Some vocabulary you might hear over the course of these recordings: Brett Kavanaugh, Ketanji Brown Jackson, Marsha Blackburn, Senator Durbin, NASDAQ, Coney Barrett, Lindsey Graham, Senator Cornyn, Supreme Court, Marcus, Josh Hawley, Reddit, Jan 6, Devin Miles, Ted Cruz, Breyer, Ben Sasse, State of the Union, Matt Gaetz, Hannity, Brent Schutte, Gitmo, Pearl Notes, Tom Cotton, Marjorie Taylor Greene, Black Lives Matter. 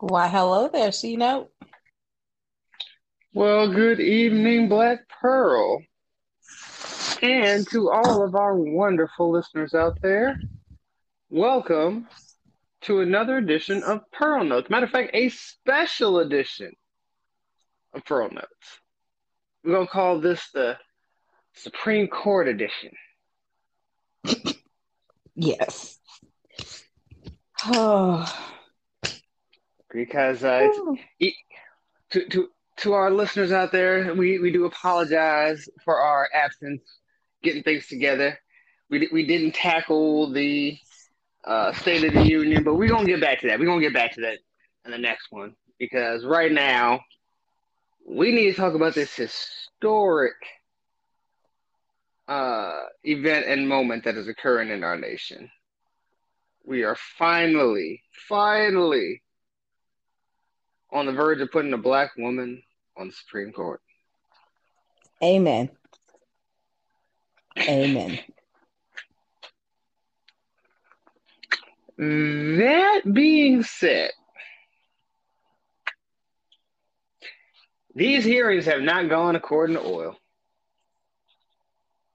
Why, hello there, C-Note. Well, good evening, Black Pearl. And to all of our wonderful listeners out there, welcome to another edition of Pearl Notes. Matter of fact, a special edition of Pearl Notes. We're going to call this the Supreme Court edition. Yes. Oh. Because to our listeners out there, we do apologize for our absence, getting things together. We didn't tackle the State of the Union, but we're going to get back to that. We're going to get back to that in the next one. Because right now, we need to talk about this historic event and moment that is occurring in our nation. We are finally on the verge of putting a Black woman on the Supreme Court. Amen. That being said, these hearings have not gone according to oil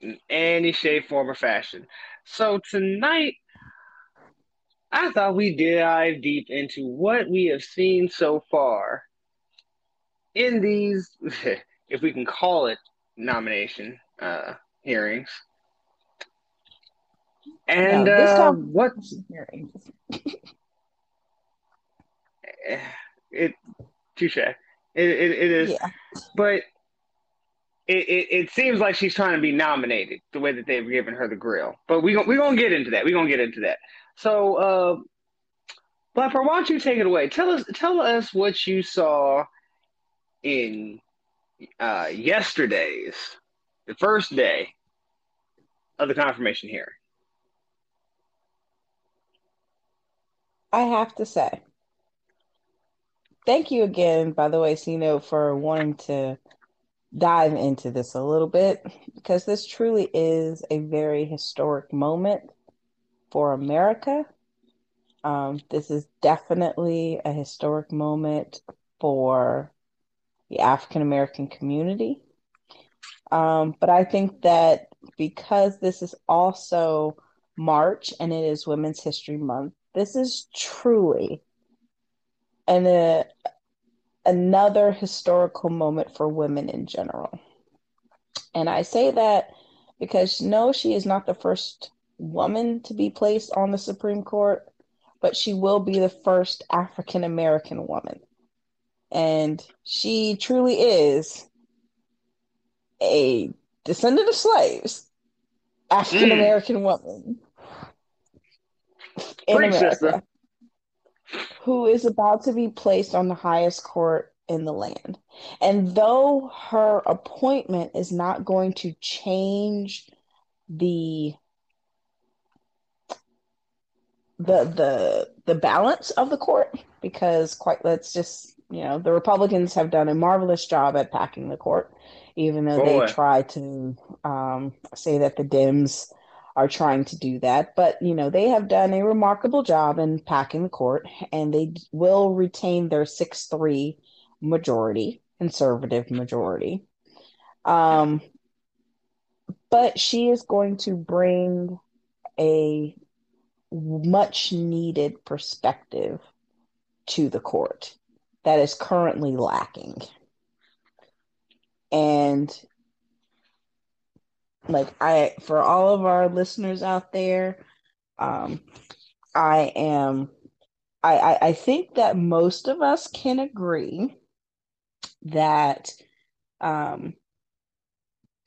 in any shape, form, or fashion. So tonight, I thought we dive deep into what we have seen so far in these, if we can call it, nomination hearings. And what's hearings? Touché. It is, yeah. But it seems like she's trying to be nominated the way that they've given her the grill. But we're gonna get into that. So, Black Pearl, why don't you take it away? Tell us what you saw in yesterday's, the first day of the confirmation hearing. I have to say, thank you again, by the way, Sino, for wanting to dive into this a little bit, because this truly is a very historic moment for America. This is definitely a historic moment for the African-American community. But I think that because this is also March and it is Women's History Month, this is truly another historical moment for women in general. And I say that because, no, she is not the first woman to be placed on the Supreme Court, but she will be the first African American woman. And she truly is a descendant of slaves, African American woman in America, who is about to be placed on the highest court in the land. And though her appointment is not going to change the balance of the court, because the Republicans have done a marvelous job at packing the court, even though they try to say that the Dems are trying to do that. But, they have done a remarkable job in packing the court, and they will retain their 6-3 majority, conservative majority. But she is going to bring a much needed perspective to the court that is currently lacking. And for all of our listeners out there, I think that most of us can agree that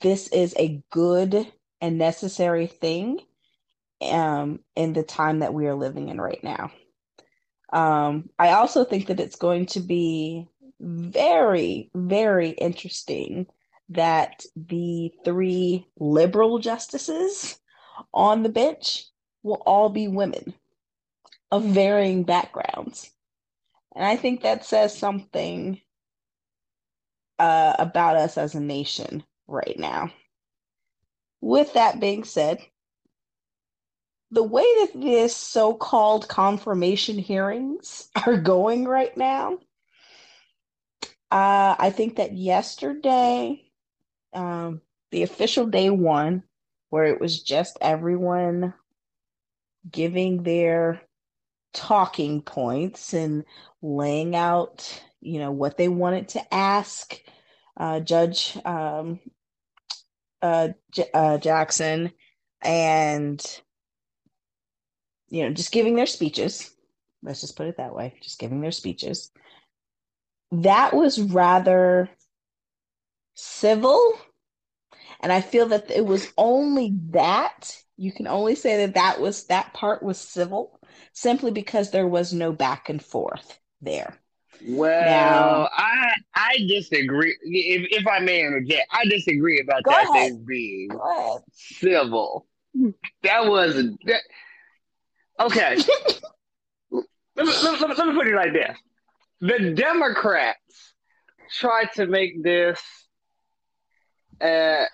this is a good and necessary thing in the time that we are living in right now. I also think that it's going to be very, very interesting that the 3 liberal justices on the bench will all be women of varying backgrounds. And I think that says something about us as a nation right now. With that being said, the way that this so-called confirmation hearings are going right now, I think that yesterday, the official day one, where it was just everyone giving their talking points and laying out, you know, what they wanted to ask Judge Jackson, and, you know, just giving their speeches. Let's just put it that way. Just giving their speeches. That was rather civil. And I feel that it was only that. You can only say that that part was civil simply because there was no back and forth there. Well, now, I disagree. If I may interject, I disagree about that thing being civil. That wasn't... Okay, let me put it like this. The Democrats tried to make this a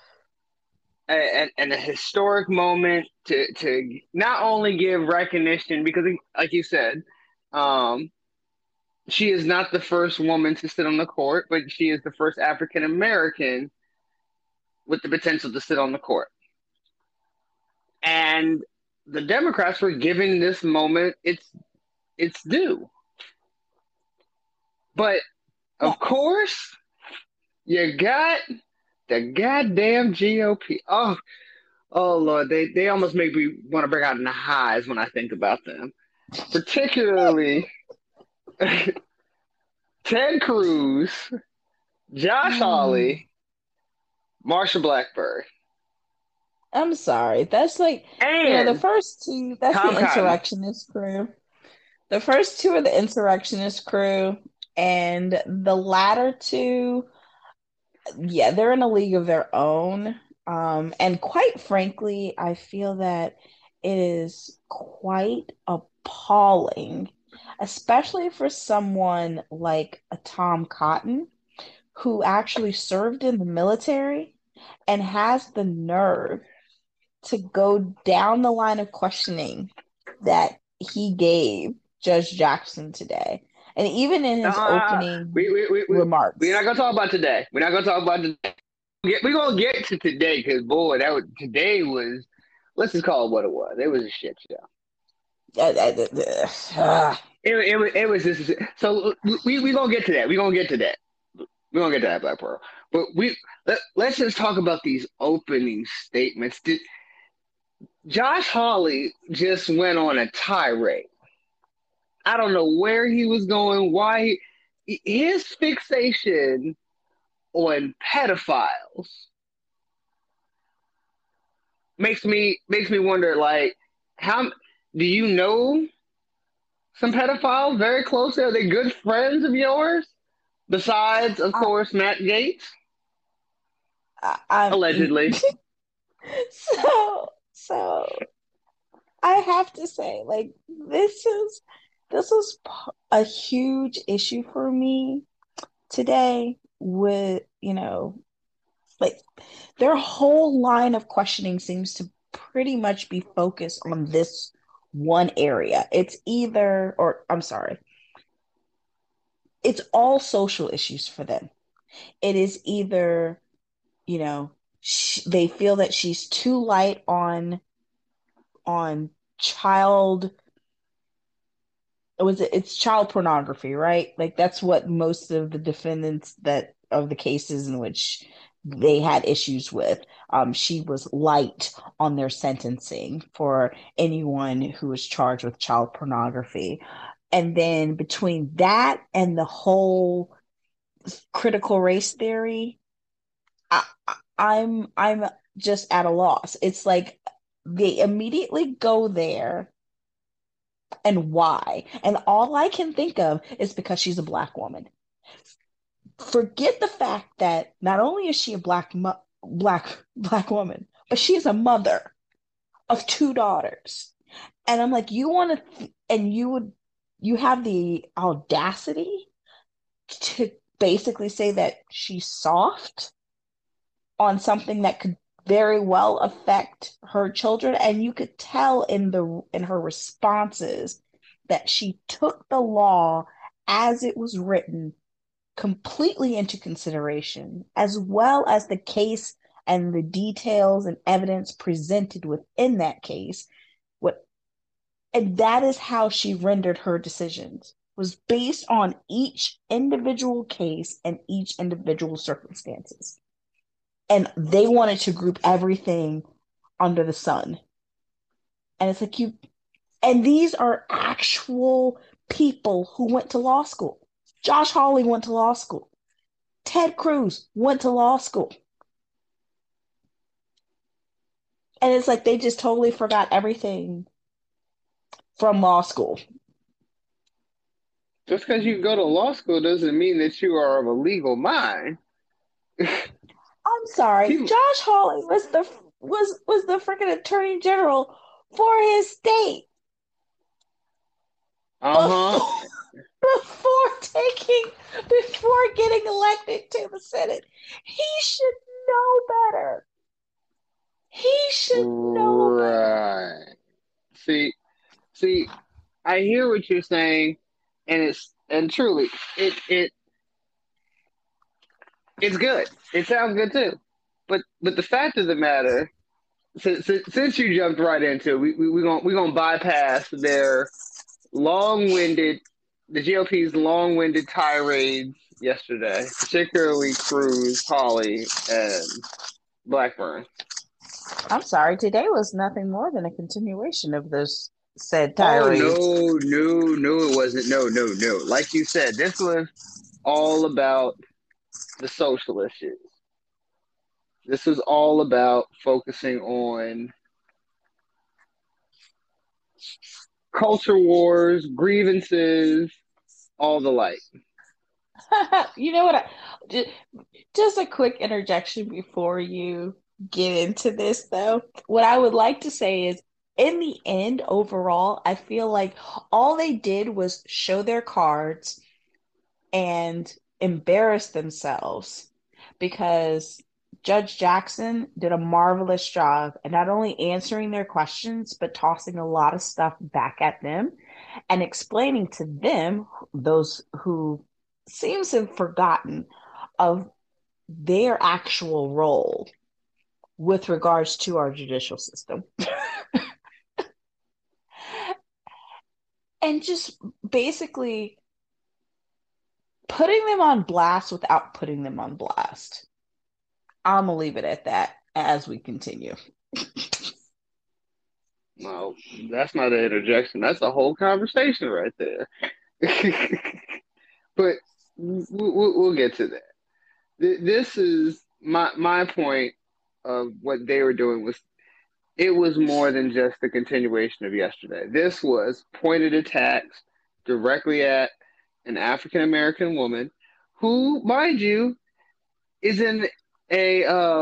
historic moment to not only give recognition, because, like you said, she is not the first woman to sit on the court, but she is the first African-American with the potential to sit on the court. And the Democrats were giving this moment its due. But, of course, you got the goddamn GOP. Oh Lord, they almost make me want to break out in the highs when I think about them. Particularly Ted Cruz, Josh Hawley, Marsha Blackburn. I'm sorry. That's like, and you know, the first two, that's Tom Cotton. Insurrectionist crew. The first two are the insurrectionist crew, and the latter two, yeah, they're in a league of their own. And quite frankly, I feel that it is quite appalling, especially for someone like a Tom Cotton, who actually served in the military and has the nerve to go down the line of questioning that he gave Judge Jackson today. And even in his opening remarks. We're not going to talk about today. We're not going to talk about today. We're going to get to today, because, boy, today was, let's just call it what it was. It was a shit show. It was just a shit. So we're going to get to that. We're going to get to that. We're going to get to that, Black Pearl. But let's just talk about these opening statements. Josh Hawley just went on a tirade. I don't know where he was going, why. His fixation on pedophiles makes me wonder, like, how do you know some pedophiles very closely? Are they good friends of yours? Besides, of course, Matt Gaetz. Allegedly. So I have to say, like, this is a huge issue for me today with, you know, like, their whole line of questioning seems to pretty much be focused on this one area. It's all social issues for them. It is either, you know, they feel that she's too light on child. It's child pornography, right? Like, that's what most of the defendants of the cases in which they had issues with. She was light on their sentencing for anyone who was charged with child pornography. And then between that and the whole critical race theory, I'm just at a loss. It's like they immediately go there, and why? And all I can think of is because she's a Black woman. Forget the fact that not only is she a Black woman, but she is a mother of two daughters. And I'm like, you have the audacity to basically say that she's soft on something that could very well affect her children. And you could tell in her responses that she took the law as it was written completely into consideration, as well as the case and the details and evidence presented within that case. And that is how she rendered her decisions, was based on each individual case and each individual circumstances. And they wanted to group everything under the sun. And it's like and these are actual people who went to law school. Josh Hawley went to law school. Ted Cruz went to law school. And it's like they just totally forgot everything from law school. Just because you go to law school doesn't mean that you are of a legal mind. I'm sorry. Josh Hawley was the freaking attorney general for his state. Uh-huh. Before getting elected to the Senate. He should know better. He should know better. Right. See, I hear what you're saying, and truly it's good. It sounds good too. But the fact of the matter, since you jumped right into it, we're gonna bypass the GOP's long-winded tirades yesterday, particularly Cruz, Hawley, and Blackburn. I'm sorry, today was nothing more than a continuation of those said tirades. Oh, no, it wasn't. No. Like you said, this was all about the social issues. This was all about focusing on culture wars, grievances, all the like. You know what? Just a quick interjection before you get into this, though. What I would like to say is, in the end, overall, I feel like all they did was show their cards and embarrass themselves, because Judge Jackson did a marvelous job at not only answering their questions, but tossing a lot of stuff back at them and explaining to them, those who seems to have forgotten, of their actual role with regards to our judicial system. And just basically putting them on blast without putting them on blast. I'm going to leave it at that as we continue. No, that's not an interjection. That's a whole conversation right there. But we'll get to that. This is my point of what they were doing. It was more than just the continuation of yesterday. This was pointed attacks directly at an African-American woman who, mind you, is in has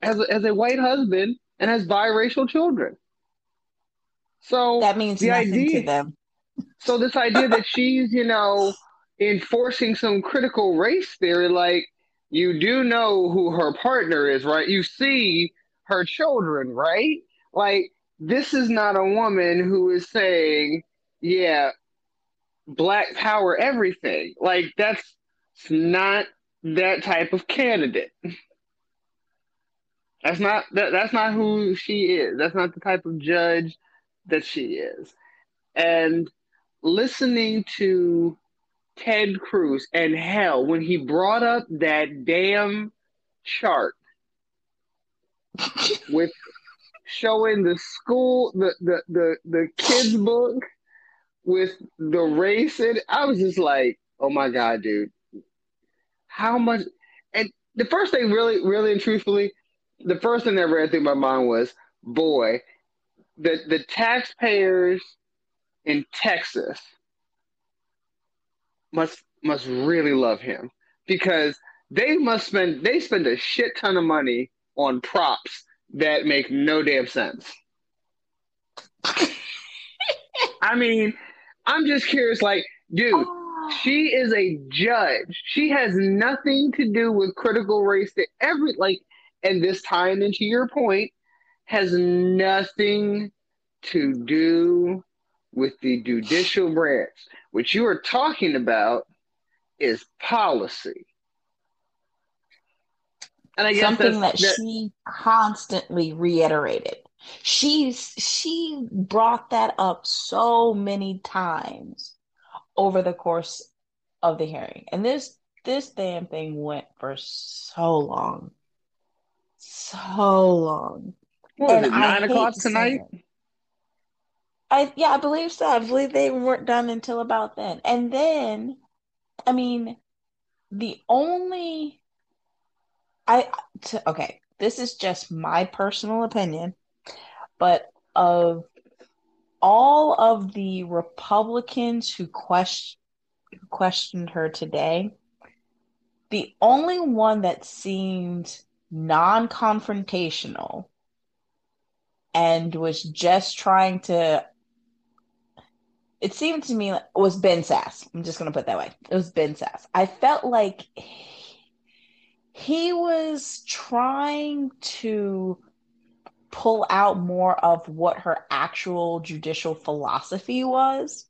a white husband and has biracial children. So that means nothing to them. So this idea that she's, enforcing some critical race theory, like, you do know who her partner is, right? You see her children, right? Like, this is not a woman who is saying, yeah, Black Power everything. Like, that's, it's not that type of candidate. That's not who she is. That's not the type of judge that she is. And listening to Ted Cruz, and hell, when he brought up that damn chart with showing the school, the kids book with the race in it, I was just like, oh my God, dude. How much? And the first thing, really, really and truthfully, the first thing that ran through my mind was, boy, the taxpayers in Texas must really love him, because they spend a shit ton of money on props that make no damn sense. I mean, I'm just curious, like, dude, She is a judge. She has nothing to do with critical race to every, like, and this time into your point, has nothing to do with the judicial branch. What you are talking about is policy. And I guess something that she constantly reiterated. She brought that up so many times over the course of the hearing. And this damn thing went for so long. So long. What, was it 9 o'clock tonight? I believe so. I believe they weren't done until about then. And then, I mean, the only... okay, this is just my personal opinion, but of all of the Republicans who questioned her today, the only one that seemed non-confrontational and was just trying to... It seemed to me was Ben Sasse. I'm just going to put it that way. It was Ben Sasse. I felt like he was trying to pull out more of what her actual judicial philosophy was.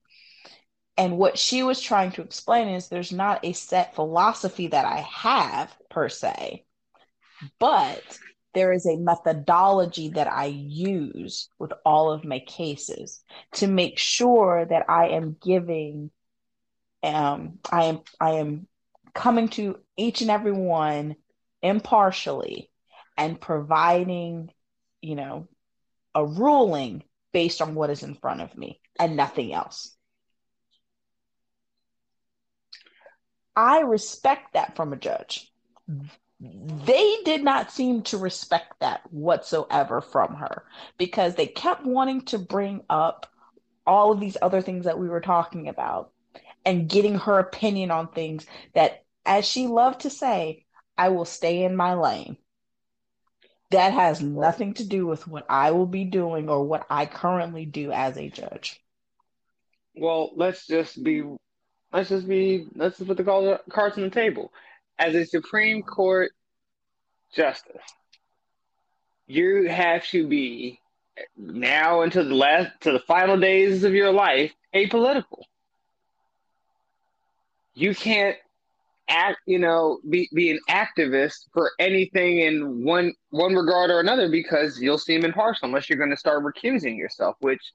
And what she was trying to explain is there's not a set philosophy that I have per se, but there is a methodology that I use with all of my cases to make sure that I am giving, I am coming to each and every one impartially and providing, you know, a ruling based on what is in front of me and nothing else. I respect that from a judge. They did not seem to respect that whatsoever from her, because they kept wanting to bring up all of these other things that we were talking about and getting her opinion on things that, as she loved to say, I will stay in my lane. That has nothing to do with what I will be doing or what I currently do as a judge. Well, let's just put the cards on the table. As a Supreme Court justice, you have to be, now until the final days of your life, apolitical. You can't be an activist for anything in one regard or another, because you'll seem impartial unless you're going to start recusing yourself, which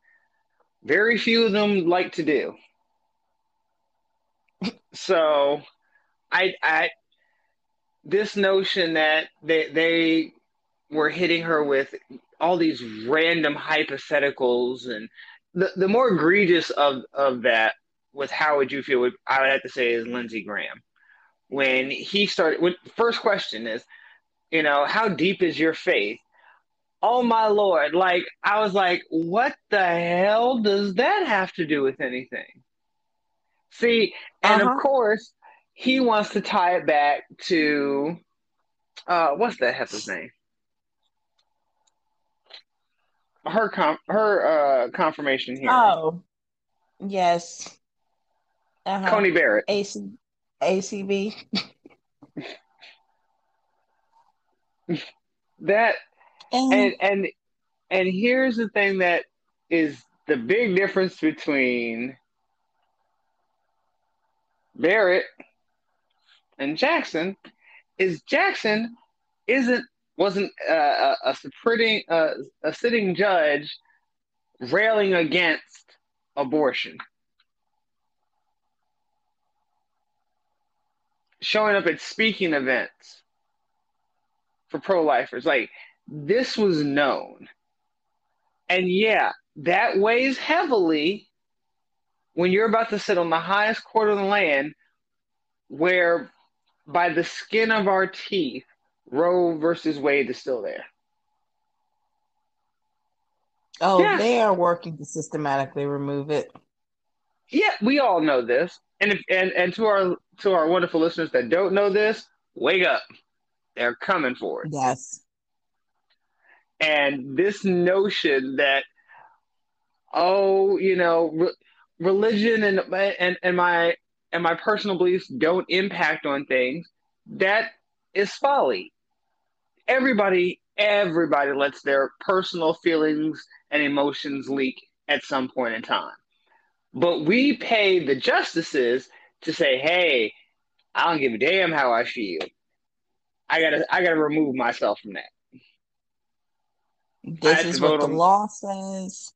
very few of them like to do. So, this notion that they were hitting her with all these random hypotheticals, and the more egregious of that was, how would you feel? I would have to say is Lindsey Graham, when he started. When first question is, how deep is your faith? Oh my Lord! Like, I was like, what the hell does that have to do with anything? See, and of course, he wants to tie it back to, what's that heifer's name? Her confirmation hearing. Oh, yes. Uh-huh. Coney Barrett. ACB. That, and here's the thing that is the big difference between Barrett and Jackson is, Jackson wasn't a sitting judge railing against abortion, showing up at speaking events for pro-lifers. Like, this was known, and yeah, that weighs heavily when you're about to sit on the highest court of the land, where by the skin of our teeth, Roe versus Wade is still there. Oh, yes. They are working to systematically remove it. Yeah, we all know this. And if, and to our wonderful listeners that don't know this, wake up. They're coming for it. Yes. And this notion that, religion and my and my personal beliefs don't impact on things, that is folly. Everybody lets their personal feelings and emotions leak at some point in time. But we pay the justices to say, hey, I don't give a damn how I feel. I gotta remove myself from that. This is what the law says.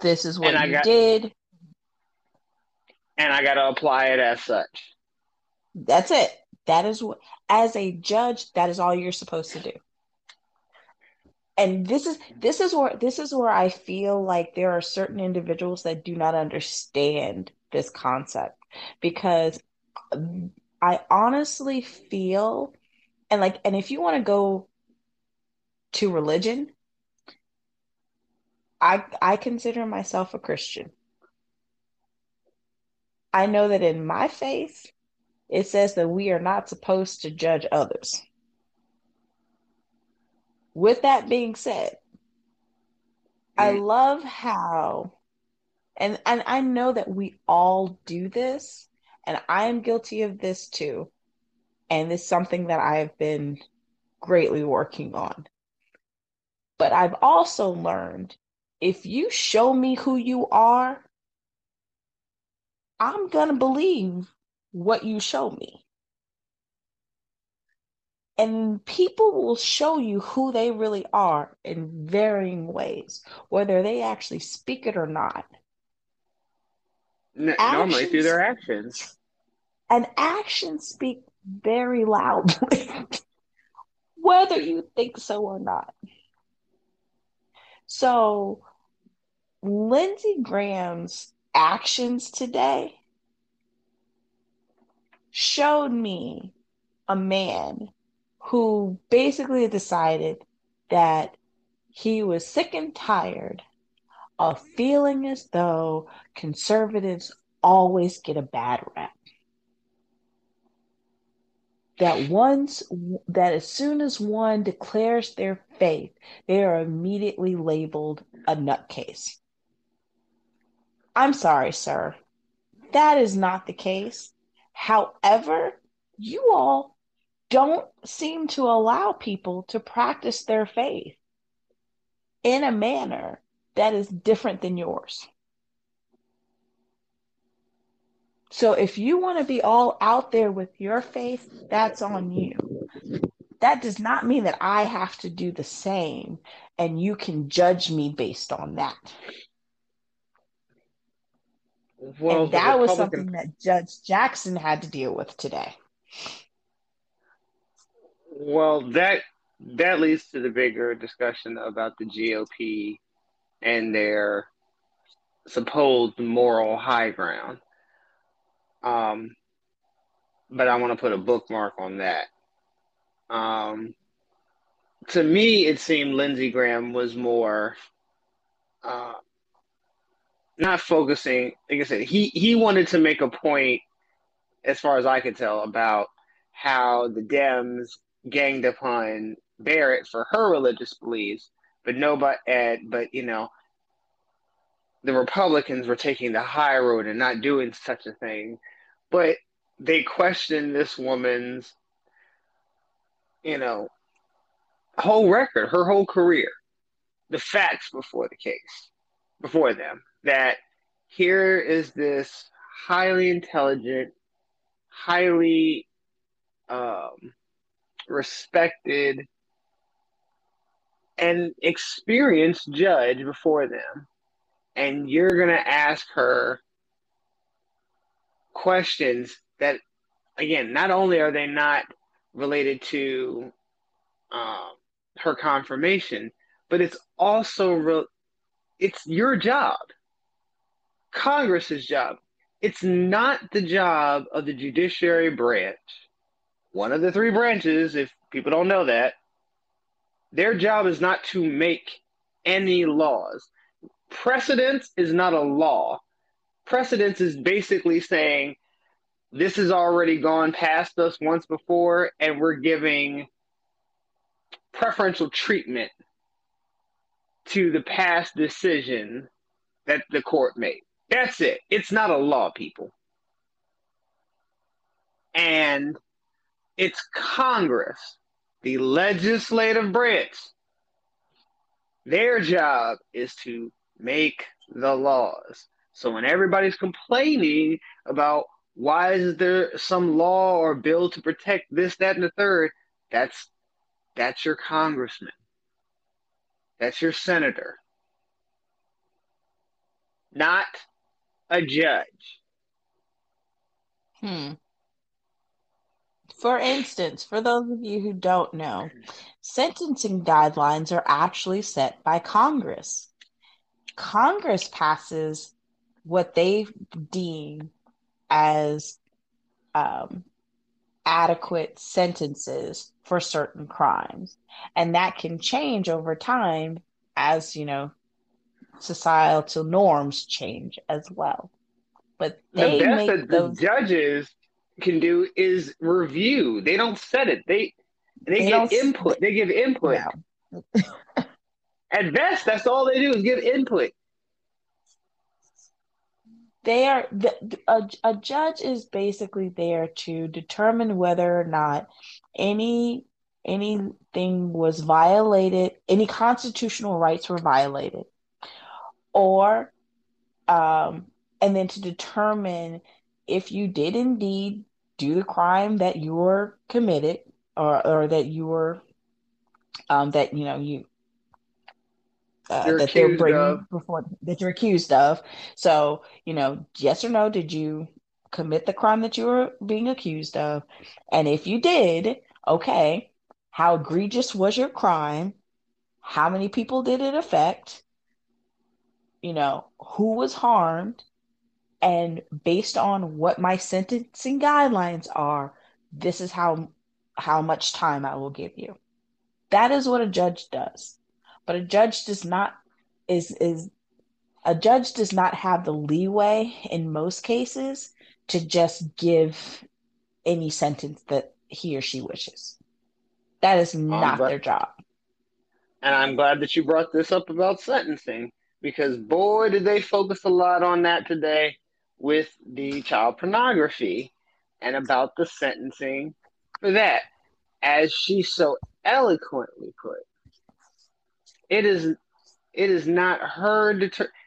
This is what you did. And I gotta apply it as such. That's it. That is what, as a judge, that is all you're supposed to do. And this is where I feel like there are certain individuals that do not understand this concept, because I honestly feel, and if you want to go to religion, I consider myself a Christian. I know that in my faith, it says that we are not supposed to judge others. With that being said, I love how, and I know that we all do this, and I am guilty of this too. And it's something that I've been greatly working on. But I've also learned, if you show me who you are, I'm going to believe what you show me. And people will show you who they really are in varying ways, whether they actually speak it or not. Normally through their actions. And actions speak very loudly, whether you think so or not. So Lindsey Graham's actions today showed me a man who basically decided that he was sick and tired of feeling as though conservatives always get a bad rap. That as soon as one declares their faith, they are immediately labeled a nutcase. I'm sorry, sir. That is not the case. However, you all don't seem to allow people to practice their faith in a manner that is different than yours. So if you want to be all out there with your faith, that's on you. That does not mean that I have to do the same and you can judge me based on that. Well, and that was something that Judge Jackson had to deal with today. Well, that leads to the bigger discussion about the GOP and their supposed moral high ground. But I want to put a bookmark on that. To me, it seemed Lindsey Graham was more not focusing. Like I said, he wanted to make a point, as far as I could tell, about how the Dems ganged upon Barrett for her religious beliefs, but the Republicans were taking the high road and not doing such a thing. But they questioned this woman's, whole record, her whole career, the facts before the case, before them, that here is this highly intelligent, highly respected and experienced judge before them, and you're going to ask her questions that, again, not only are they not related to her confirmation, but it's also it's your job, Congress's job. It's not the job of the judiciary branch, one of the three branches, if people don't know that. Their job is not to make any laws. Precedence is not a law. Precedence is basically saying this has already gone past us once before, and we're giving preferential treatment to the past decision that the court made. That's it. It's not a law, people. And it's Congress, the legislative branch. Their job is to make the laws. So when everybody's complaining about why is there some law or bill to protect this, that, and the third, that's your congressman. That's your senator. Not a judge. For instance, for those of you who don't know, sentencing guidelines are actually set by Congress. Congress passes what they deem as adequate sentences for certain crimes. And that can change over time as, you know, societal norms change as well. But they the best that those the judges can do is review. They don't set it. They give input. They give input. No. At best, that's all they do is give input. They are a judge is basically there to determine whether or not anything was violated, any constitutional rights were violated, or and then to determine if you did indeed do the crime that you were committed, or that you were that you know you that they're bringing of. Before that you're accused of. So, you know, yes or no, did you commit the crime that you were being accused of? And if you did, okay, how egregious was your crime? How many people did it affect? You know, who was harmed? And based on what my sentencing guidelines are, this is how much time I will give you. That is what a judge does. But a judge does not have the leeway in most cases to just give any sentence that he or she wishes. That is not their job. And I'm glad that you brought this up about sentencing, because boy, did they focus a lot on that today with the child pornography and about the sentencing for that. As she so eloquently put, It is not her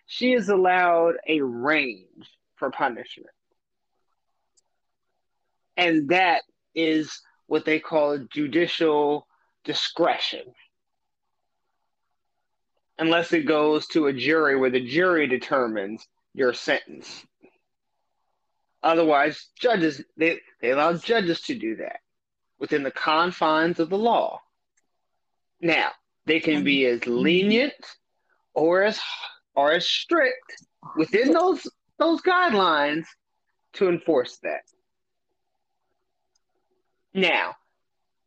she is allowed a range for punishment. And that is what they call judicial discretion. Unless it goes to a jury where the jury determines your sentence. Otherwise, judges, they allow judges to do that within the confines of the law. Now, they can be as lenient or as strict within those guidelines to enforce that. Now,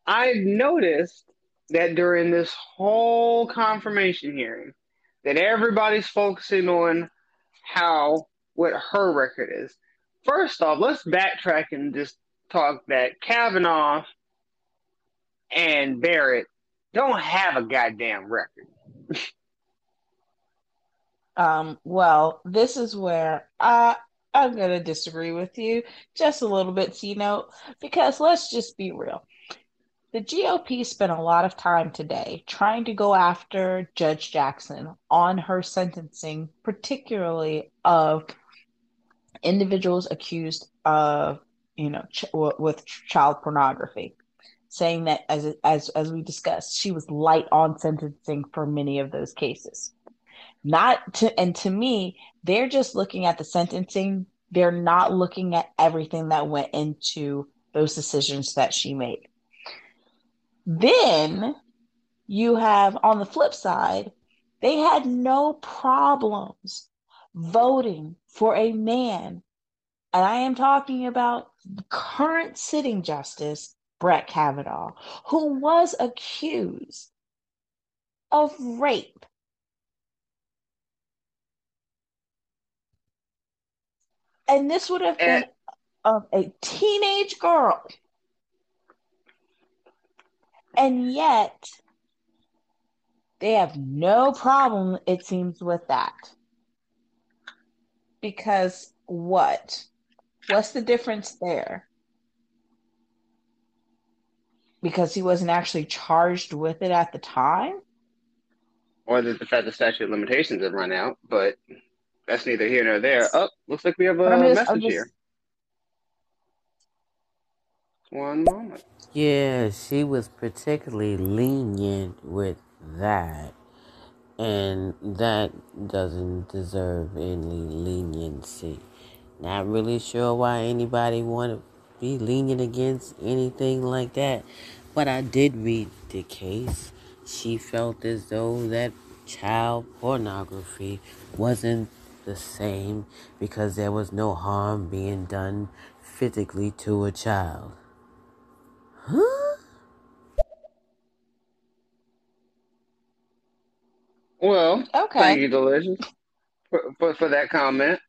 I've noticed that during this whole confirmation hearing that everybody's focusing on what her record is. First off, let's backtrack and just talk that Kavanaugh and Barrett don't have a goddamn record. Well, this is where I'm going to disagree with you just a little bit, C-Note, because let's just be real. The GOP spent a lot of time today trying to go after Judge Jackson on her sentencing, particularly of individuals accused of, you know, with child pornography. Saying that, as we discussed, she was light on sentencing for many of those cases. To me, they're just looking at the sentencing. They're not looking at everything that went into those decisions that she made. Then you have, on the flip side, they had no problems voting for a man, and I am talking about the current sitting justice, Brett Kavanaugh, who was accused of rape. And this would have been of a teenage girl. And yet, they have no problem, it seems, with that. Because what? What's the difference there? because he wasn't actually charged with it at the time? Or the fact the statute of limitations had run out, but that's neither here nor there. Oh, looks like we have a message here. One moment. Yeah, she was particularly lenient with that, and that doesn't deserve any leniency. Not really sure why anybody wanted to be lenient against anything like that, but I did read the case. She felt as though that child pornography wasn't the same because there was no harm being done physically to a child. Huh? Well, okay. Thank you, Delicious, for that comment.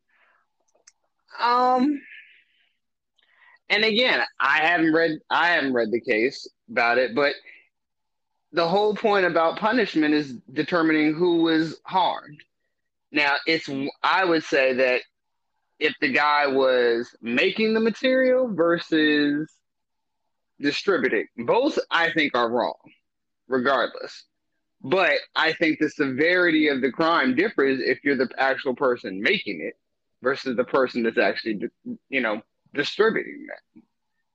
And again, I haven't read the case about it, but the whole point about punishment is determining who was harmed. Now, I would say that if the guy was making the material versus distributing, both I think are wrong, regardless. But I think the severity of the crime differs if you're the actual person making it versus the person that's actually, distributing that.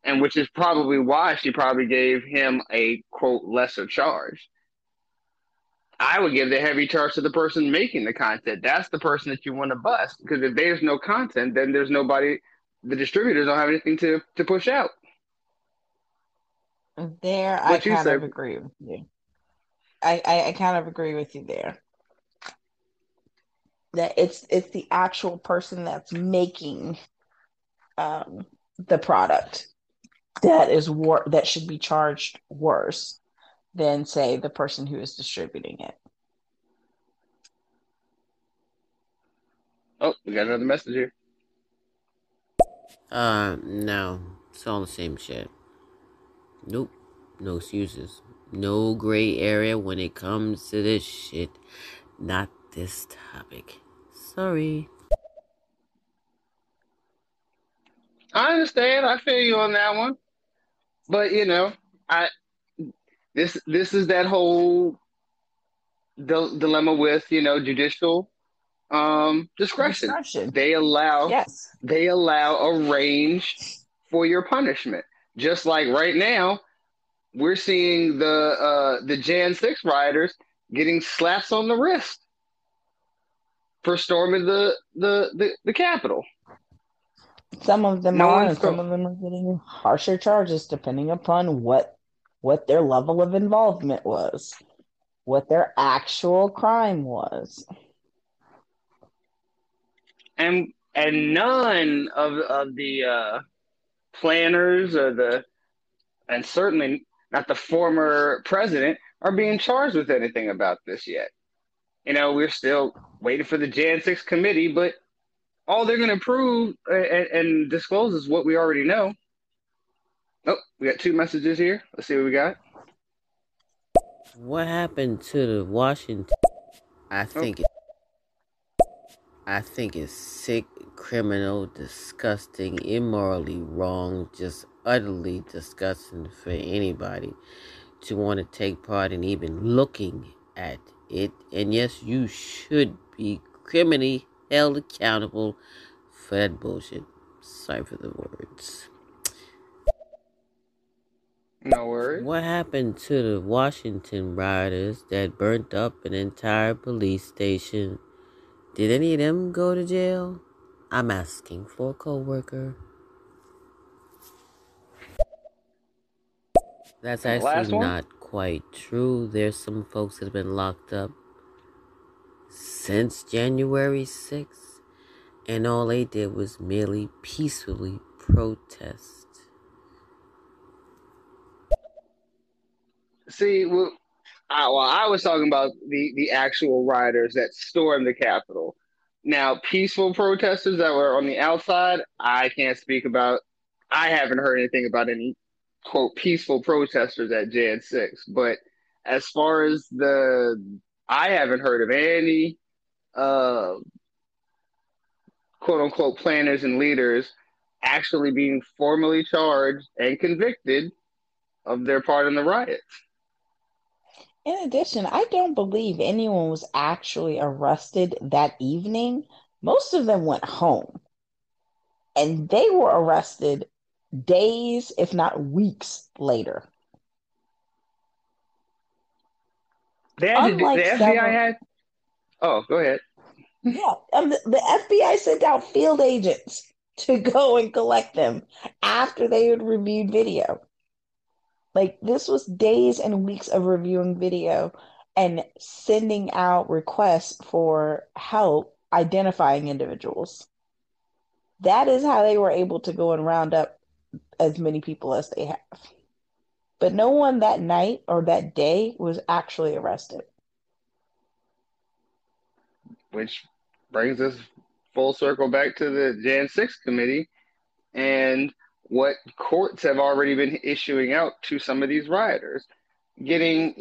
And which is probably why she probably gave him a, quote, lesser charge. I would give the heavy charge to the person making the content. That's the person that you want to bust. Because if there's no content, then there's nobody, the distributors don't have anything to push out. There, what I kind say? Of agree with you. I kind of agree with you there. That it's the actual person that's making the product that is that should be charged worse than, say, the person who is distributing it. Oh, we got another message here. No, it's all the same shit. Nope, no excuses, no gray area when it comes to this shit. Not this topic. Sorry. I understand. I feel you on that one, but this is that whole dilemma with judicial discretion. They allow a range for your punishment. Just like right now, we're seeing the Jan 6 rioters getting slaps on the wrist for storming the Capitol. Some of them some of them are getting harsher charges depending upon what their level of involvement was, what their actual crime was. And none of the planners and certainly not the former president are being charged with anything about this yet. We're still waiting for the Jan 6 committee, but all they're going to prove and disclose is what we already know. Oh, we got two messages here. Let's see what we got. What happened to the Washington? I think it's sick, criminal, disgusting, immorally wrong, just utterly disgusting for anybody to want to take part in even looking at it. And yes, you should be criminally held accountable for that bullshit. Sorry for the words. No worries. What happened to the Washington rioters that burnt up an entire police station? Did any of them go to jail? I'm asking for a coworker. That's actually not quite true. There's some folks that have been locked up since January 6th, and all they did was merely peacefully protest. See, I was talking about the actual rioters that stormed the Capitol. Now, peaceful protesters that were on the outside, I can't speak about. I haven't heard anything about any, quote, peaceful protesters at Jan 6. But as far as I haven't heard of any, quote, unquote, planners and leaders actually being formally charged and convicted of their part in the riots. In addition, I don't believe anyone was actually arrested that evening. Most of them went home, and they were arrested days, if not weeks later. The FBI sent out field agents to go and collect them after they had reviewed video. Like, this was days and weeks of reviewing video and sending out requests for help identifying individuals. That is how they were able to go and round up as many people as they have. But no one that night or that day was actually arrested. Which brings us full circle back to the Jan 6 committee and what courts have already been issuing out to some of these rioters. Getting,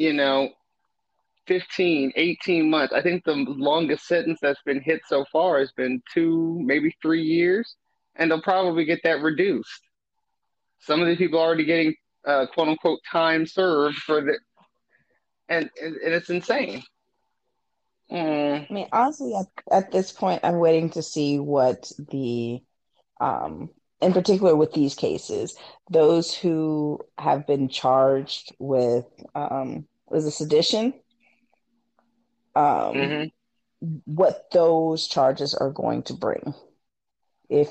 15, 18 months. I think the longest sentence that's been hit so far has been 2, maybe 3 years, and they'll probably get that reduced. Some of these people are already getting "quote unquote" time served for the, and it's insane. I mean, honestly, at this point, I'm waiting to see what the, in particular with these cases, those who have been charged with was it sedition, what those charges are going to bring, if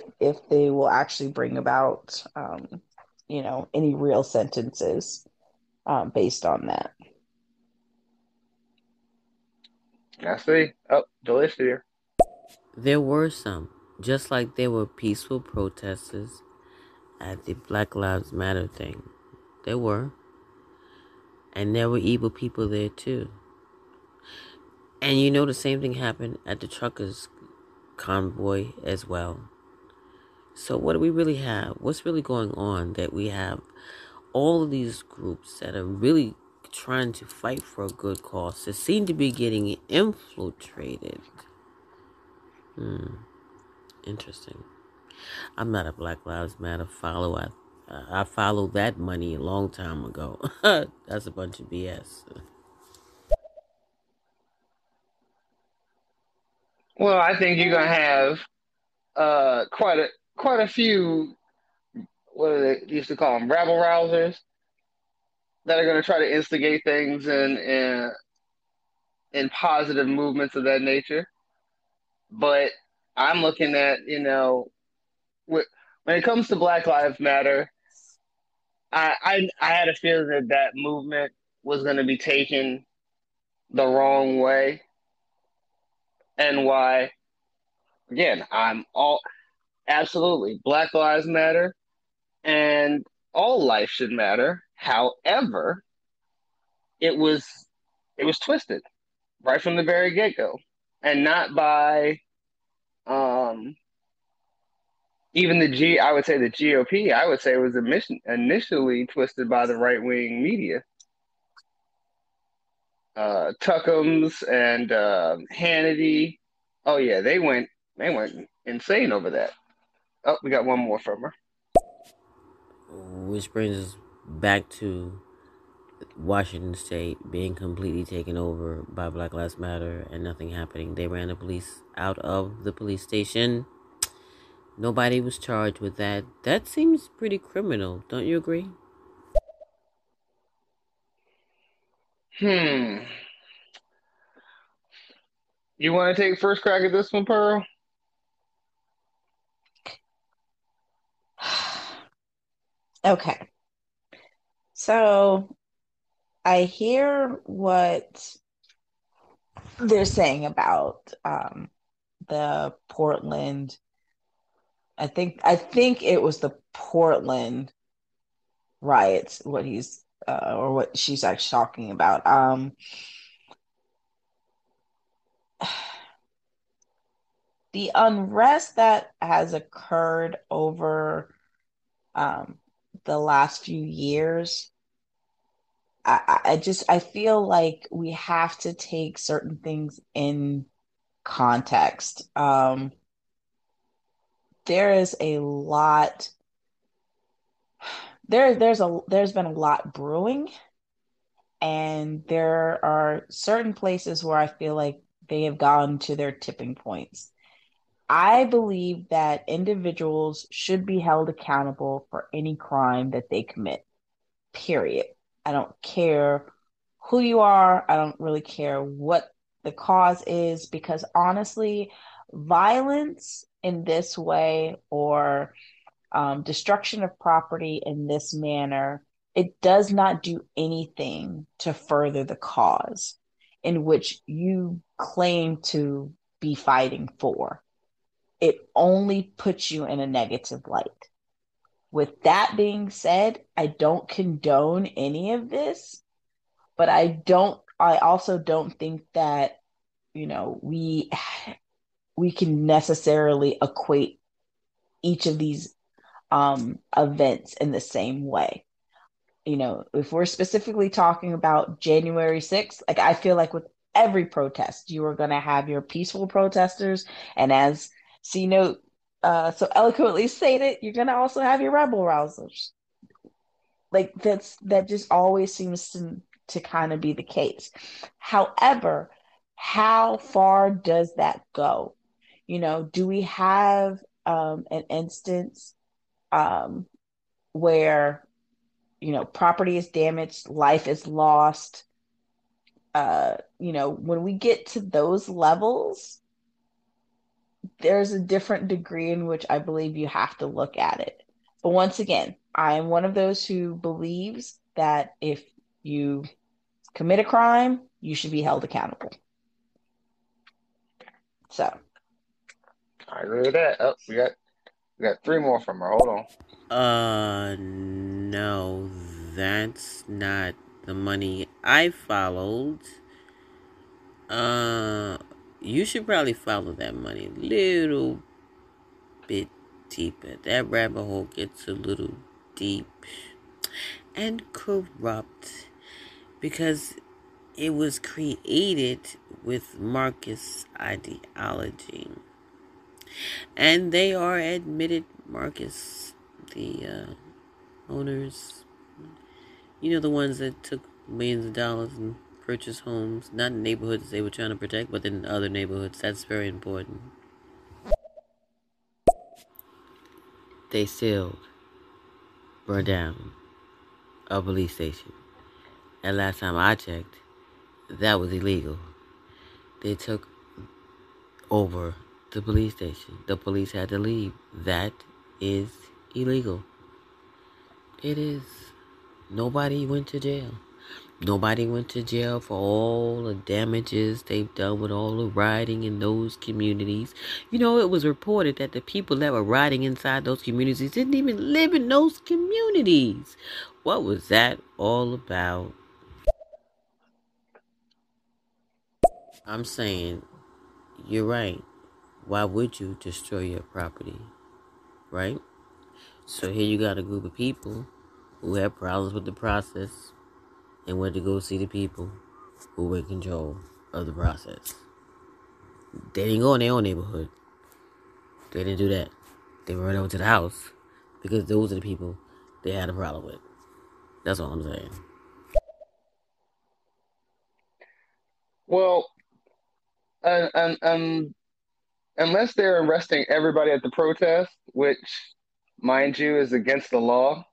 they will actually bring about any real sentences based on that. I see. Oh, the list here. There were some, just like there were peaceful protesters at the Black Lives Matter thing. There were. And there were evil people there too. And the same thing happened at the truckers' convoy as well. So what do we really have? What's really going on that we have all of these groups that are really trying to fight for a good cause that seem to be getting infiltrated? Interesting. I'm not a Black Lives Matter follower. I followed that money a long time ago. That's a bunch of BS. Well, I think you're going to have quite a few, what do they used to call them, rabble rousers, that are going to try to instigate things in positive movements of that nature. But I'm looking at, when it comes to Black Lives Matter, I had a feeling that movement was going to be taken the wrong way. And why, again, absolutely, Black Lives Matter, and all life should matter. However, it was twisted right from the very get-go, and not by even the GOP. I would say it was initially twisted by the right-wing media. Tuckums and Hannity. Oh yeah, they went insane over that. Oh, we got one more from her. Which brings us back to Washington State being completely taken over by Black Lives Matter and nothing happening. They ran the police out of the police station. Nobody was charged with that. That seems pretty criminal, don't you agree? You want to take first crack at this one, Pearl? Okay. So I hear what they're saying about the Portland. I think it was the Portland riots, what he's or what she's actually talking about. The unrest that has occurred over the last few years, I feel like we have to take certain things in context. There is a lot there's been a lot brewing, and there are certain places where I feel like they have gone to their tipping points. I believe that individuals should be held accountable for any crime that they commit, period. I don't care who you are. I don't really care what the cause is, because honestly, violence in this way or destruction of property in this manner, it does not do anything to further the cause in which you claim to be fighting for. It only puts you in a negative light. With that being said, I don't condone any of this, but I also don't think that, you know, we can necessarily equate each of these events in the same way. You know, if we're specifically talking about January 6th, like I feel like with every protest, you are going to have your peaceful protesters. And as C-Note so eloquently stated, you're going to also have your rebel rousers. Like that just always seems to kind of be the case. However, how far does that go? You know, do we have an instance where, you know, property is damaged, life is lost? You know, when we get to those levels, there's a different degree in which I believe you have to look at it. But once again, I am one of those who believes that if you commit a crime, you should be held accountable. So I agree with that. Oh, we got three more from her. Hold on. No, that's not the money I followed. You should probably follow that money a little bit deeper. That rabbit hole gets a little deep and corrupt because it was created with Marcus ideology. And they are admitted, Marcus, the owners, you know, the ones that took millions of dollars and purchased homes, not in neighborhoods they were trying to protect, but in other neighborhoods. That's very important. They sealed, burned down a police station. And last time I checked, that was illegal. They took over the police station. The police had to leave. That is illegal. It is. Nobody went to jail. Nobody went to jail for all the damages they've done with all the rioting in those communities. You know, it was reported that the people that were rioting inside those communities didn't even live in those communities. What was that all about? I'm saying, you're right. Why would you destroy your property, right? So here you got a group of people who have problems with the process and went to go see the people who were in control of the process. They didn't go in their own neighborhood. They didn't do that. They went over to the house because those are the people they had a problem with. That's all I'm saying. Well, unless they're arresting everybody at the protest, which, mind you, is against the law,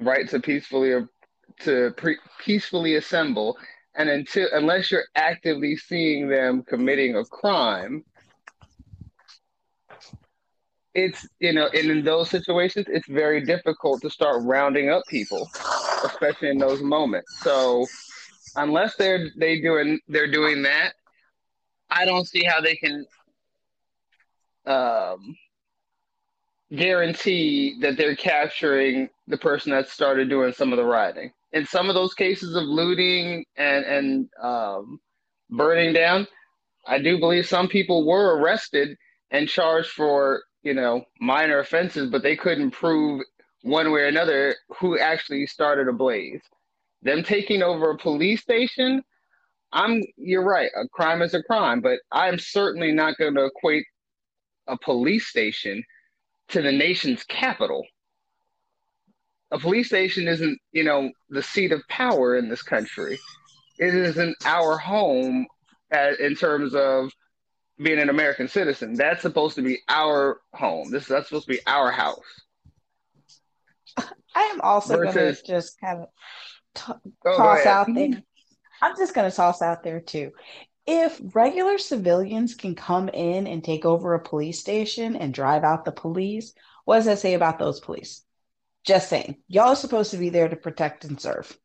right to peacefully assemble, and unless you're actively seeing them committing a crime, it's, you know, and in those situations, it's very difficult to start rounding up people, especially in those moments. So, unless they're doing that, I don't see how they can guarantee that they're capturing the person that started doing some of the rioting. In some of those cases of looting and burning down, I do believe some people were arrested and charged for, you know, minor offenses, but they couldn't prove one way or another who actually started a blaze. Them taking over a police station, you're right, a crime is a crime, but I'm certainly not going to equate a police station to the nation's capital. a police station isn't, you know, the seat of power in this country. It isn't our home in terms of being an American citizen. That's supposed to be our home. That's supposed to be our house. I am also going to just kind of toss out there. I'm just going to toss out there too. If regular civilians can come in and take over a police station and drive out the police, what does that say about those police? Just saying. Y'all are supposed to be there to protect and serve.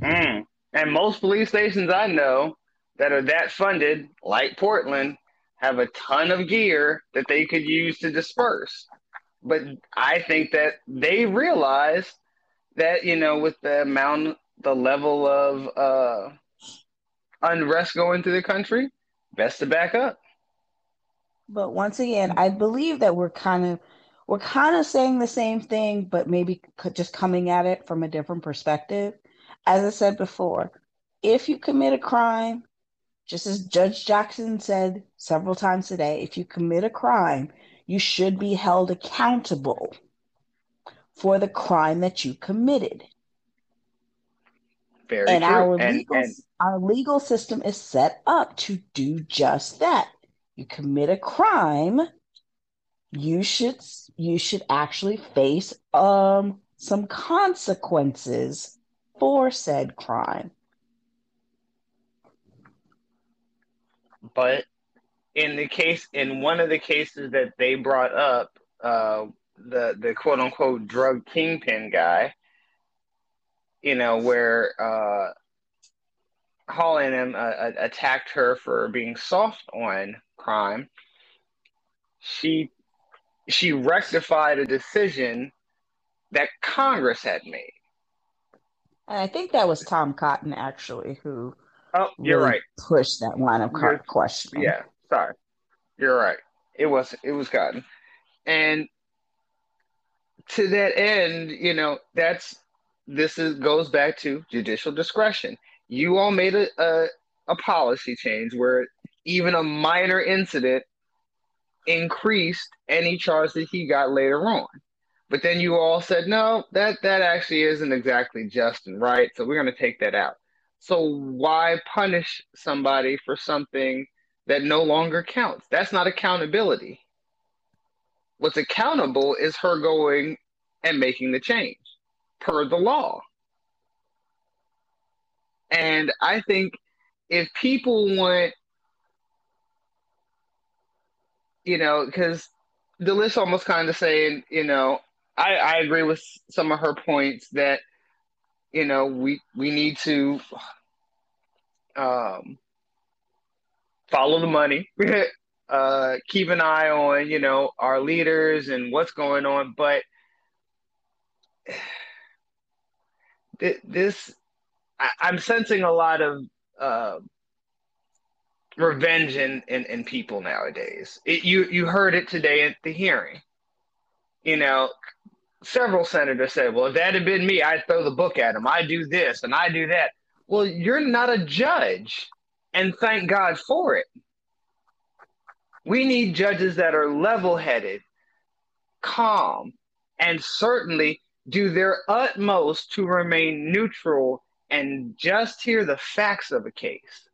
Mm. And most police stations I know that are that funded, like Portland, have a ton of gear that they could use to disperse. But I think that they realize that, you know, with the amount, the level of unrest going through the country, best to back up. But once again, I believe that we're kind of saying the same thing, but maybe just coming at it from a different perspective. As I said before, if you commit a crime, just as Judge Jackson said several times today, if you commit a crime, you should be held accountable for the crime that you committed. Very true. Our legal system is set up to do just that. You commit a crime, you should actually face some consequences for said crime. But in one of the cases that they brought up, the quote unquote drug kingpin guy, you know, where Hawley and him attacked her for being soft on crime, she rectified a decision that Congress had made. And I think that was Tom Cotton, actually, who pushed that line of questioning. Yeah, sorry. You're right. It was Cotton. And to that end, you know, this goes back to judicial discretion. You all made a policy change where even a minor incident increased any charge that he got later on. But then you all said, no, that actually isn't exactly just and right, so we're going to take that out. So why punish somebody for something that no longer counts? That's not accountability. What's accountable is her going and making the change per the law. And I think if people want, you know, because the list almost kind of saying, you know, I agree with some of her points that, you know, we need to follow the money, keep an eye on, you know, our leaders and what's going on. But I'm sensing a lot of revenge in people nowadays. You heard it today at the hearing. You know, several senators said, well, if that had been me, I'd throw the book at him. I do this and I do that. Well, you're not a judge, and thank God for it. We need judges that are level-headed, calm, and certainly do their utmost to remain neutral and just hear the facts of a case.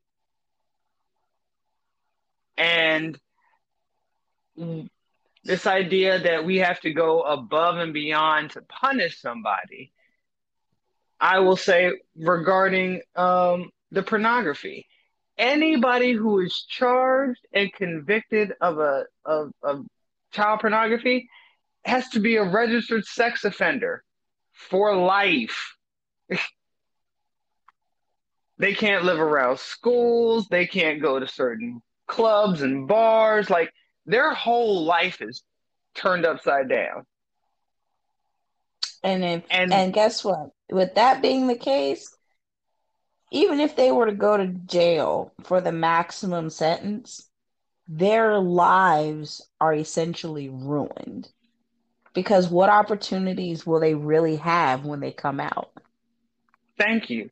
And this idea that we have to go above and beyond to punish somebody, I will say regarding the pornography, anybody who is charged and convicted of child pornography has to be a registered sex offender for life. They can't live around schools. They can't go to certain clubs and bars. Like, their whole life is turned upside down. And guess what? With that being the case, even if they were to go to jail for the maximum sentence, their lives are essentially ruined. Because what opportunities will they really have when they come out? Thank you.